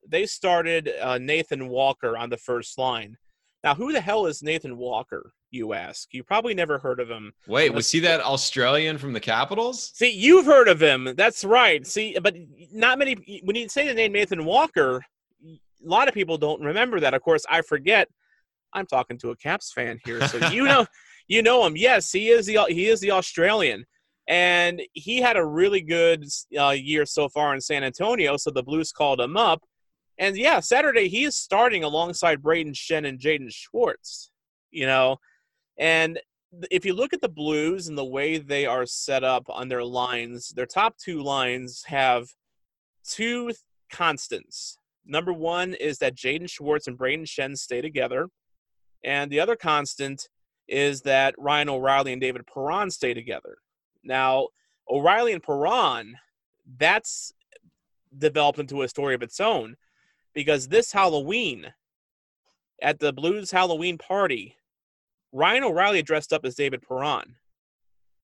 they started Nathan Walker on the first line. Now, who the hell is Nathan Walker, you ask? You probably never heard of him. Wait, was he that Australian from the Capitals? See, you've heard of him. That's right. See, but not many – when you say the name Nathan Walker, a lot of people don't remember that. Of course, I forget. I'm talking to a Caps fan here, so you know him. Yes, he is the Australian. And he had a really good year so far in San Antonio, so the Blues called him up. And, yeah, Saturday he is starting alongside Braden Shen and Jaden Schwartz, you know. And if you look at the Blues and the way they are set up on their lines, their top two lines have two constants. Number one is that Jaden Schwartz and Braden Shen stay together. And the other constant is that Ryan O'Reilly and David Perron stay together. Now, O'Reilly and Perron, that's developed into a story of its own, because this Halloween, at the Blues Halloween party, Ryan O'Reilly dressed up as David Perron,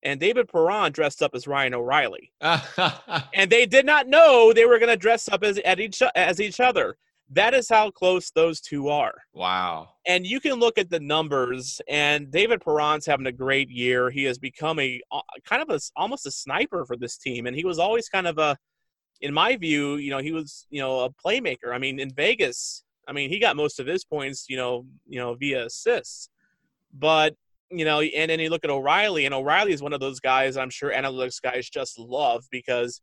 and David Perron dressed up as Ryan O'Reilly. And they did not know they were going to dress up as each other. That is how close those two are. Wow. And you can look at the numbers, and David Perron's having a great year. He has become almost a sniper for this team, and he was always kind of a, in my view, you know, he was, you know, a playmaker. I mean, in Vegas, I mean, he got most of his points, you know, via assists. But, you know, and then you look at O'Reilly, and O'Reilly is one of those guys I'm sure analytics guys just love, because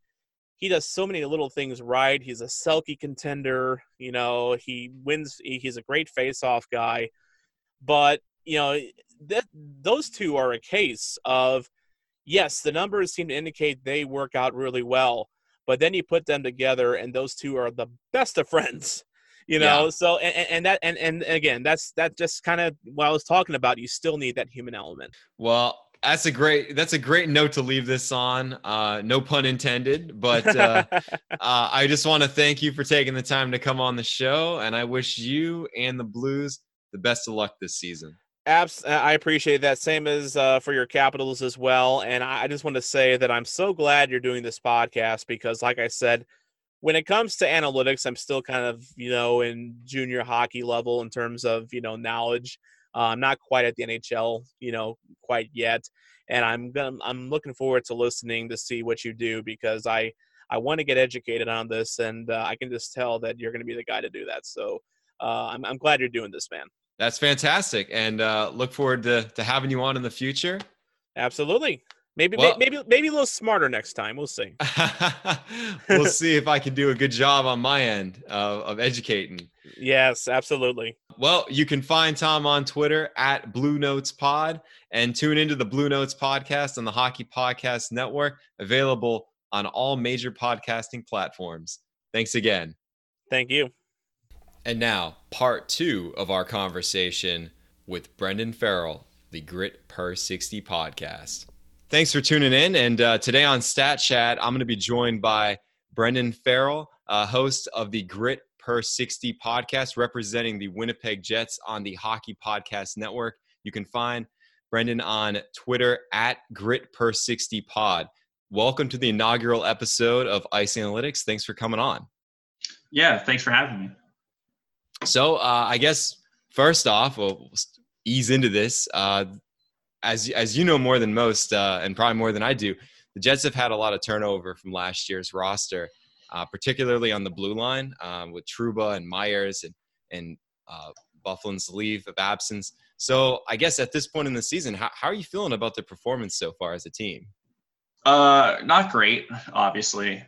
he does so many little things right. He's a Selke contender. You know, he wins. He's a great face-off guy. But, you know, those two are a case of, yes, the numbers seem to indicate they work out really well, but then you put them together and those two are the best of friends, you know? Yeah. So, and again, that's just kind of what I was talking about. You still need that human element. Well, That's a great note to leave this on. No pun intended, but I just want to thank you for taking the time to come on the show, and I wish you and the Blues the best of luck this season. I appreciate that. Same as for your Capitals as well. And I just want to say that I'm so glad you're doing this podcast, because, like I said, when it comes to analytics, I'm still kind of, you know, in junior hockey level in terms of, you know, knowledge. I'm not quite at the NHL, you know, quite yet. And I'm looking forward to listening to see what you do, because I want to get educated on this, and I can just tell that you're going to be the guy to do that. So I'm glad you're doing this, man. That's fantastic. And look forward to having you on in the future. Absolutely. Maybe a little smarter next time. We'll see. We'll see if I can do a good job on my end of educating. Yes, absolutely. Well, you can find Tom on Twitter at Blue Notes Pod, and tune into the Blue Notes Podcast on the Hockey Podcast Network, available on all major podcasting platforms. Thanks again. Thank you. And now, part two of our conversation with Brendan Farrell, the Grit Per 60 podcast. Thanks for tuning in, and today on Stat Chat, I'm going to be joined by Brendan Farrell, host of the Grit Per 60 podcast, representing the Winnipeg Jets on the Hockey Podcast Network. You can find Brendan on Twitter at Grit Per 60 Pod. Welcome to the inaugural episode of Ice Analytics. Thanks for coming on. Yeah, thanks for having me. So I guess first off, we'll ease into this. As you know more than most, and probably more than I do, the Jets have had a lot of turnover from last year's roster, particularly on the blue line with Trouba and Myers and Bufflin's leave of absence. So I guess at this point in the season, how are you feeling about the performance so far as a team? Not great, obviously.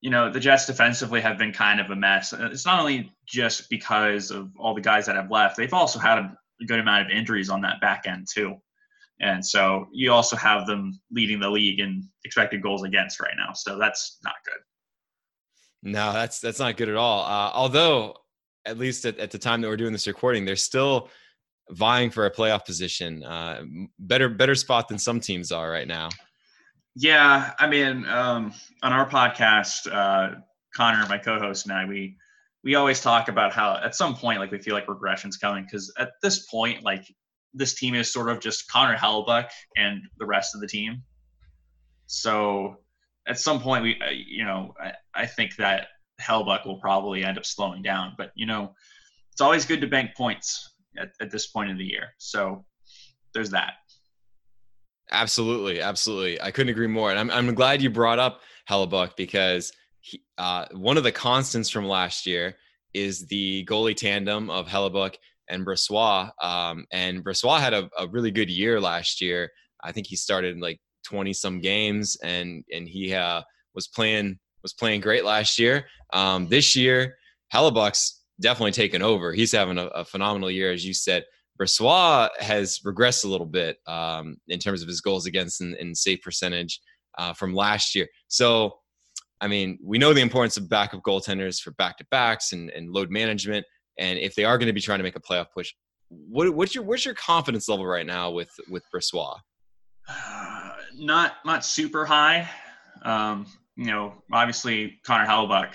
You know, the Jets defensively have been kind of a mess. It's not only just because of all the guys that have left. They've also had a good amount of injuries on that back end too. And so you also have them leading the league in expected goals against right now. So that's not good. No, that's not good at all. Although, at least at the time that we're doing this recording, they're still vying for a playoff position. Better spot than some teams are right now. Yeah. I mean, on our podcast, Connor, my co-host, and I, we always talk about how at some point, like, we feel like regression's coming, because at this point, like, this team is sort of just Connor Hellebuyck and the rest of the team. So at some point, I think that Hellebuyck will probably end up slowing down, but it's always good to bank points at this point of the year. So there's that. Absolutely. Absolutely. I couldn't agree more. And I'm glad you brought up Hellebuyck, because one of the constants from last year is the goalie tandem of Hellebuyck and Brossoit. And Brossoit had a really good year last year. I think he started like 20 some games, and he was playing great last year. This year, Hellebuyck's definitely taken over. He's having a phenomenal year, as you said. Brossoit has regressed a little bit in terms of his goals against and save percentage from last year. So, I mean, we know the importance of backup goaltenders for back-to-backs and load management. And if they are going to be trying to make a playoff push, what's your confidence level right now with Brossoit? Not super high. Obviously Connor Hellebuyck.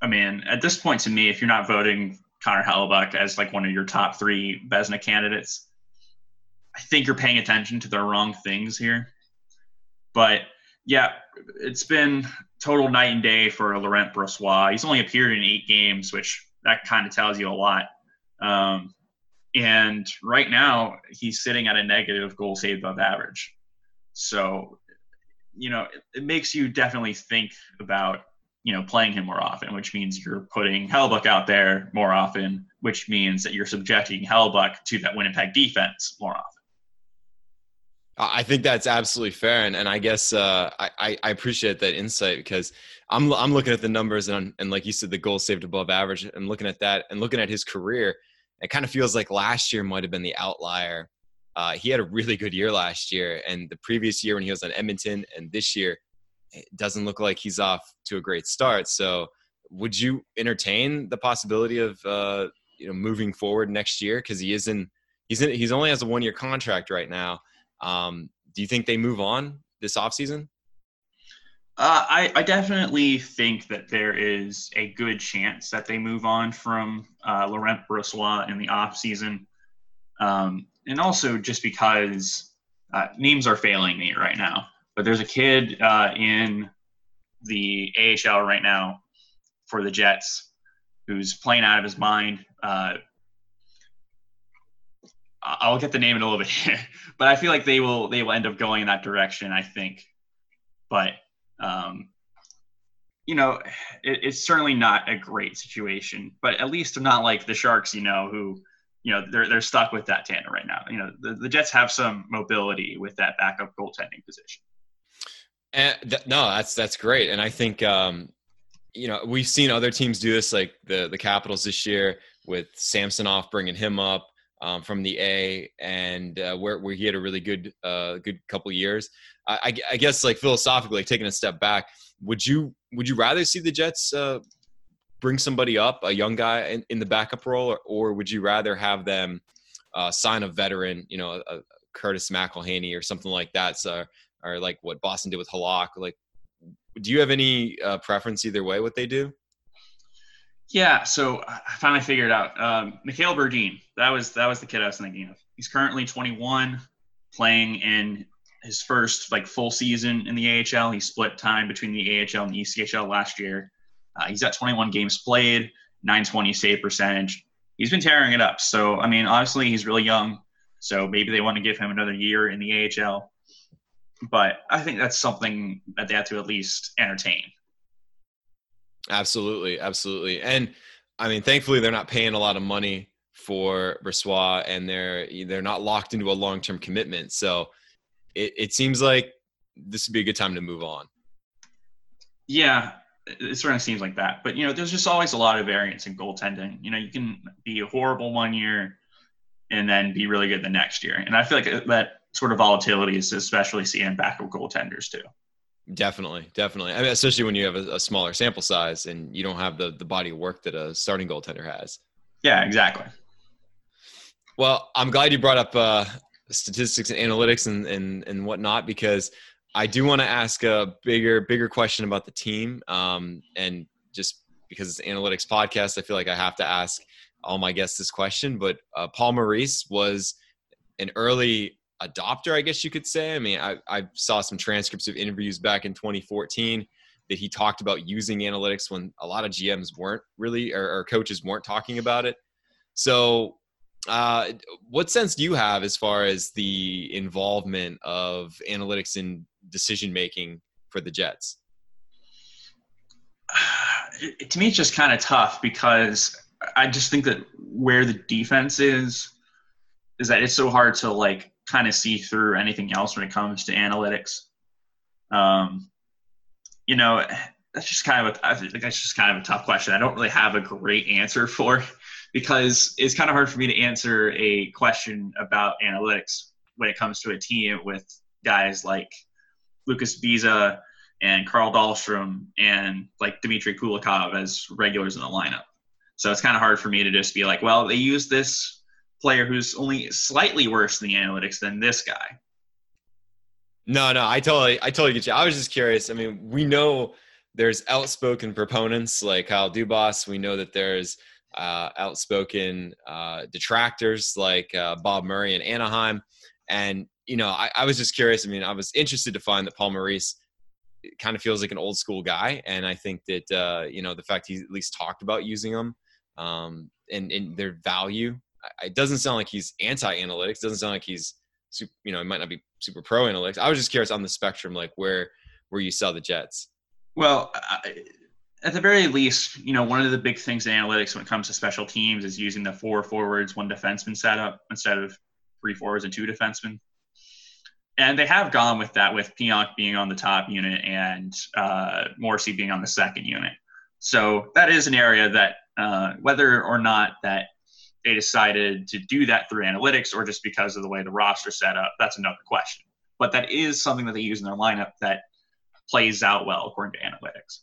I mean, at this point, to me, if you're not voting Connor Hellebuyck as like one of your top three Vezina candidates, I think you're paying attention to the wrong things here. But yeah, it's been total night and day for Laurent Brossoit. He's only appeared in 8 games, which that kind of tells you a lot. And right now he's sitting at a negative goal saved above average. So, it makes you definitely think about, playing him more often, which means you're putting Hellebuyck out there more often, which means that you're subjecting Hellebuyck to that Winnipeg defense more often. I think that's absolutely fair. And I guess I appreciate that insight, because I'm looking at the numbers and like you said, the goals saved above average, and looking at that and looking at his career, it kind of feels like last year might have been the outlier. He had a really good year last year, and the previous year when he was on Edmonton, and this year, it doesn't look like he's off to a great start. So would you entertain the possibility of moving forward next year? Because he's only has a 1-year contract right now. Do you think they move on this offseason? I definitely think that there is a good chance that they move on from Laurent Brossoit in the offseason. And also just because names are failing me right now. But there's a kid in the AHL right now for the Jets who's playing out of his mind. I'll get the name in a little bit here, but I feel like they will end up going in that direction, I think. But, it's certainly not a great situation, but at least they're not like the Sharks, who they're stuck with that tandem right now. The Jets have some mobility with that backup goaltending position. And no, that's great. And I think, we've seen other teams do this, like the Capitals this year with Samsonov, bringing him up from the A, and where he had a really good couple years. I guess, like, philosophically, taking a step back, would you rather see the Jets bring somebody up, a young guy in the backup role, or would you rather have them sign a veteran, a Curtis McElhaney or something like that? So, or like what Boston did with Halak, like, do you have any preference either way, what they do? Yeah. So I finally figured out Mikhail Berdine. That was the kid I was thinking of. He's currently 21, playing in his first like full season in the AHL. He split time between the AHL and the ECHL last year. He's at 21 games played, .920 save percentage. He's been tearing it up. So, I mean, honestly, he's really young. So maybe they want to give him another year in the AHL. But I think that's something that they have to at least entertain. Absolutely. Absolutely. And, I mean, thankfully, they're not paying a lot of money for Brossoit, and they're not locked into a long-term commitment. So it seems like this would be a good time to move on. Yeah. It certainly seems like that. But, there's just always a lot of variance in goaltending. You can be horrible one year and then be really good the next year. And I feel like that sort of volatility is especially seeing backup goaltenders too. Definitely. I mean, especially when you have a smaller sample size and you don't have the body of work that a starting goaltender has. Yeah, exactly. Well, I'm glad you brought up statistics and analytics and whatnot, because I do want to ask a bigger question about the team. And just because it's an analytics podcast, I feel like I have to ask all my guests this question. But Paul Maurice was an early adopter, I guess you could say. I mean, I saw some transcripts of interviews back in 2014 that he talked about using analytics when a lot of GMs weren't really, or coaches weren't talking about it. So what sense do you have as far as the involvement of analytics in decision-making for the Jets? To me, it's just kind of tough, because I just think that where the defense is that it's so hard to like kind of see through anything else when it comes to analytics. You know, that's just kind of a tough question. I don't really have a great answer for, because it's kind of hard for me to answer a question about analytics when it comes to a team with guys like Lucas Biza and Carl Dahlstrom and like Dmitry Kulikov as regulars in the lineup. So it's kind of hard for me to just be like, well, they use this player who's only slightly worse in the analytics than this guy. No, I totally get you. I was just curious. I mean, we know there's outspoken proponents like Kyle Dubas. We know that there's outspoken detractors like Bob Murray in Anaheim. And, you know, I was just curious. I mean, I was interested to find that Paul Maurice kind of feels like an old school guy. And I think that, you know, the fact he's at least talked about using them and their value, it doesn't sound like he's anti-analytics. Doesn't sound like he's, you know, he might not be super pro analytics. I was just curious on the spectrum, like where you saw the Jets. Well, at the very least, you know, one of the big things in analytics when it comes to special teams is using the 4 forwards, 1 defenseman setup instead of 3 forwards and 2 defensemen. And they have gone with that, with Pionk being on the top unit and Morrissey being on the second unit. So that is an area that whether or not that they decided to do that through analytics or just because of the way the roster set up, that's another question. But that is something that they use in their lineup that plays out well according to analytics.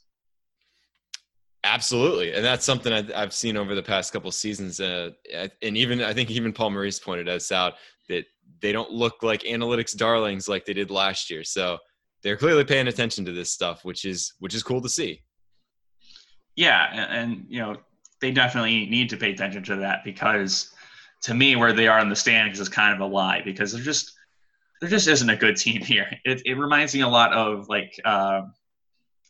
Absolutely. And that's something I've seen over the past couple of seasons. And even, I think even Paul Maurice pointed us out that they don't look like analytics darlings like they did last year. So they're clearly paying attention to this stuff, which is cool to see. Yeah. And you know, they definitely need to pay attention to that, because to me, where they are in the standings is kind of a lie, because there just isn't a good team here. It reminds me a lot of like,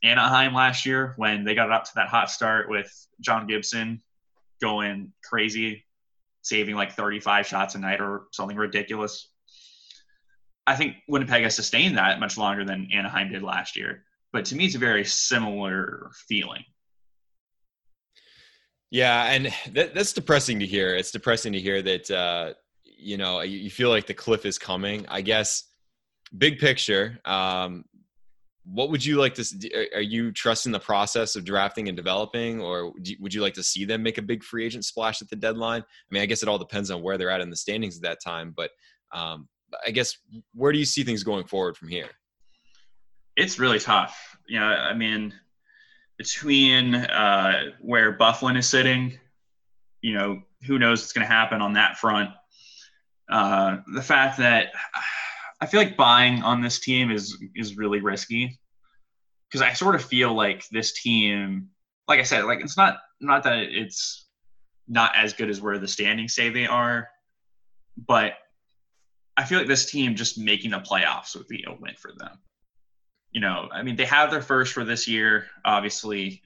Anaheim last year when they got up to that hot start with John Gibson going crazy, saving like 35 shots a night or something ridiculous. I think Winnipeg has sustained that much longer than Anaheim did last year. But to me, it's a very similar feeling. Yeah, and that's depressing to hear. It's depressing to hear that, you know, you feel like the cliff is coming. I guess, big picture, what would you like to see? Are you trusting the process of drafting and developing, or would you like to see them make a big free agent splash at the deadline? I mean, I guess it all depends on where they're at in the standings at that time, but I guess where do you see things going forward from here? It's really tough. You know, I mean, between where Bufflin is sitting, you know, who knows what's going to happen on that front. The fact that I feel like buying on this team is really risky, because I sort of feel like this team, like I said, like it's not that it's not as good as where the standings say they are, but I feel like this team just making the playoffs would be a win for them. You know, I mean, they have their first for this year, obviously.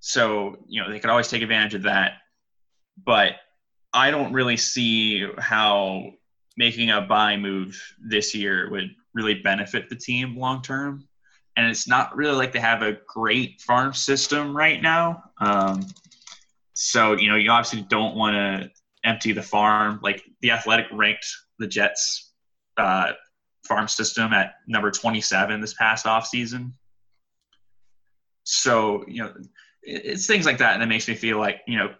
So, you know, they could always take advantage of that, but I don't really see how making a buy move this year would really benefit the team long-term. And it's not really like they have a great farm system right now. So, you know, you obviously don't want to empty the farm. Like The Athletic ranked the Jets farm system at number 27 this past offseason. So, you know, it's things like that. And it makes me feel like, you know,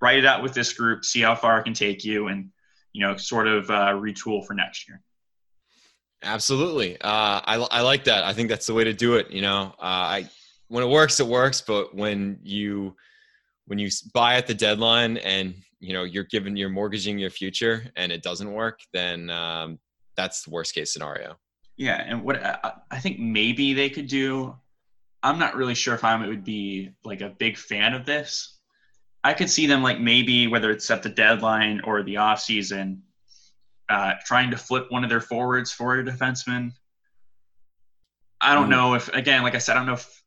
write it out with this group, see how far it can take you, and, you know, sort of retool for next year. Absolutely. I like that. I think that's the way to do it. You know, when it works. But when you buy at the deadline and, you know, you're mortgaging your future and it doesn't work, then that's the worst case scenario. Yeah. And what I think maybe they could do, I'm not really sure if I would be like a big fan of this. I could see them, like, maybe whether it's at the deadline or the off season, trying to flip one of their forwards for a defenseman. I don't know if, again, like I said, I don't know if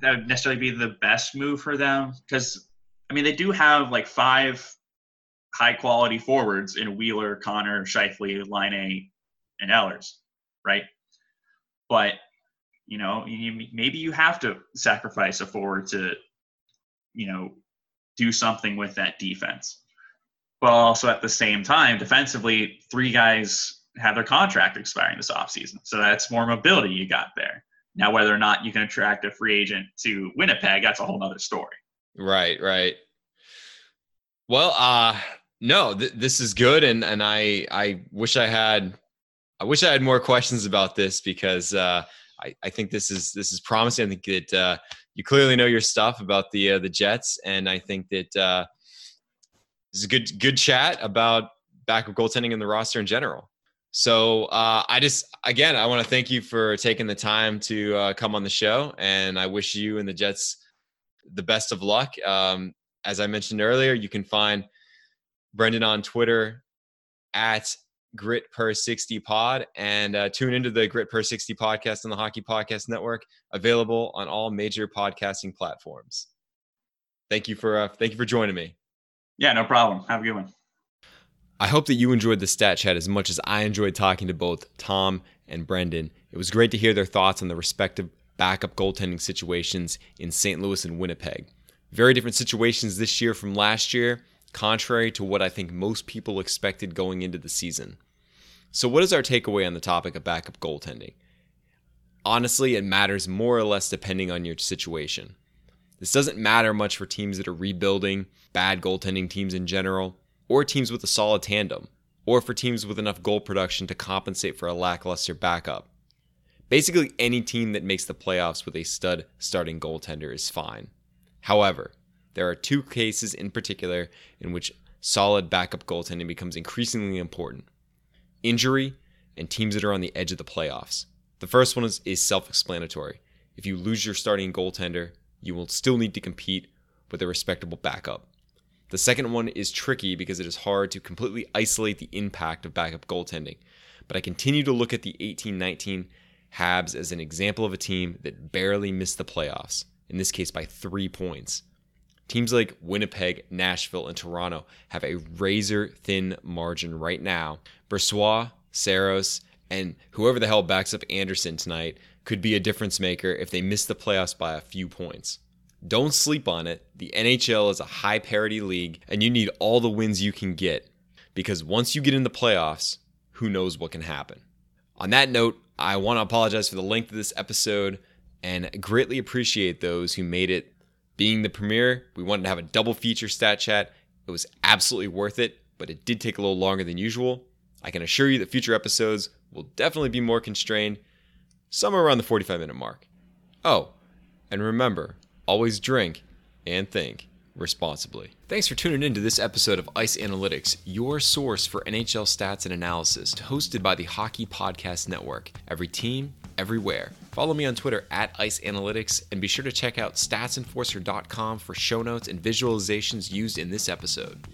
that would necessarily be the best move for them, because, I mean, they do have like 5 high-quality forwards in Wheeler, Connor, Scheifele, Laine, and Ehlers, right? But, you know, maybe you have to sacrifice a forward to, you know, do something with that defense. But also at the same time, defensively, 3 guys have their contract expiring this offseason. So that's more mobility you got there. Now, whether or not you can attract a free agent to Winnipeg, that's a whole other story. Right, right. Well, no, this is good. And I wish I had more questions about this, because I think this is promising. I think that you clearly know your stuff about the Jets. And I think that this is a good chat about backup goaltending and the roster in general. So I want to thank you for taking the time to come on the show. And I wish you and the Jets the best of luck. As I mentioned earlier, you can find Brendan on Twitter at GritPer60pod, and tune into the Grit Per 60 podcast on the Hockey Podcast Network, available on all major podcasting platforms. Thank you for joining me. Yeah, no problem. Have a good one. I hope that you enjoyed the Stat Chat as much as I enjoyed talking to both Tom and Brendan. It was great to hear their thoughts on the respective backup goaltending situations in St. Louis and Winnipeg. Very different situations this year from last year, contrary to what I think most people expected going into the season. So what is our takeaway on the topic of backup goaltending? Honestly, it matters more or less depending on your situation. This doesn't matter much for teams that are rebuilding, bad goaltending teams in general, or teams with a solid tandem, or for teams with enough goal production to compensate for a lackluster backup. Basically, any team that makes the playoffs with a stud starting goaltender is fine. However, there are 2 cases in particular in which solid backup goaltending becomes increasingly important: injury and teams that are on the edge of the playoffs. The first one is self-explanatory. If you lose your starting goaltender, you will still need to compete with a respectable backup. The second one is tricky because it is hard to completely isolate the impact of backup goaltending, but I continue to look at the 18-19 Habs as an example of a team that barely missed the playoffs, in this case by 3 points. Teams like Winnipeg, Nashville, and Toronto have a razor-thin margin right now. Brossoit, Saros, and whoever the hell backs up Anderson tonight could be a difference maker if they miss the playoffs by a few points. Don't sleep on it. The NHL is a high parity league, and you need all the wins you can get, because once you get in the playoffs, who knows what can happen. On that note, I want to apologize for the length of this episode and greatly appreciate those who made it. Being the premiere, we wanted to have a double feature Stat Chat. It was absolutely worth it, but it did take a little longer than usual. I can assure you that future episodes will definitely be more constrained, somewhere around the 45-minute mark. Oh, and remember, always drink and think responsibly. Thanks for tuning in to this episode of Ice Analytics, your source for NHL stats and analysis, hosted by the Hockey Podcast Network. Every team, everywhere. Follow me on Twitter at Ice Analytics, and be sure to check out statsenforcer.com for show notes and visualizations used in this episode.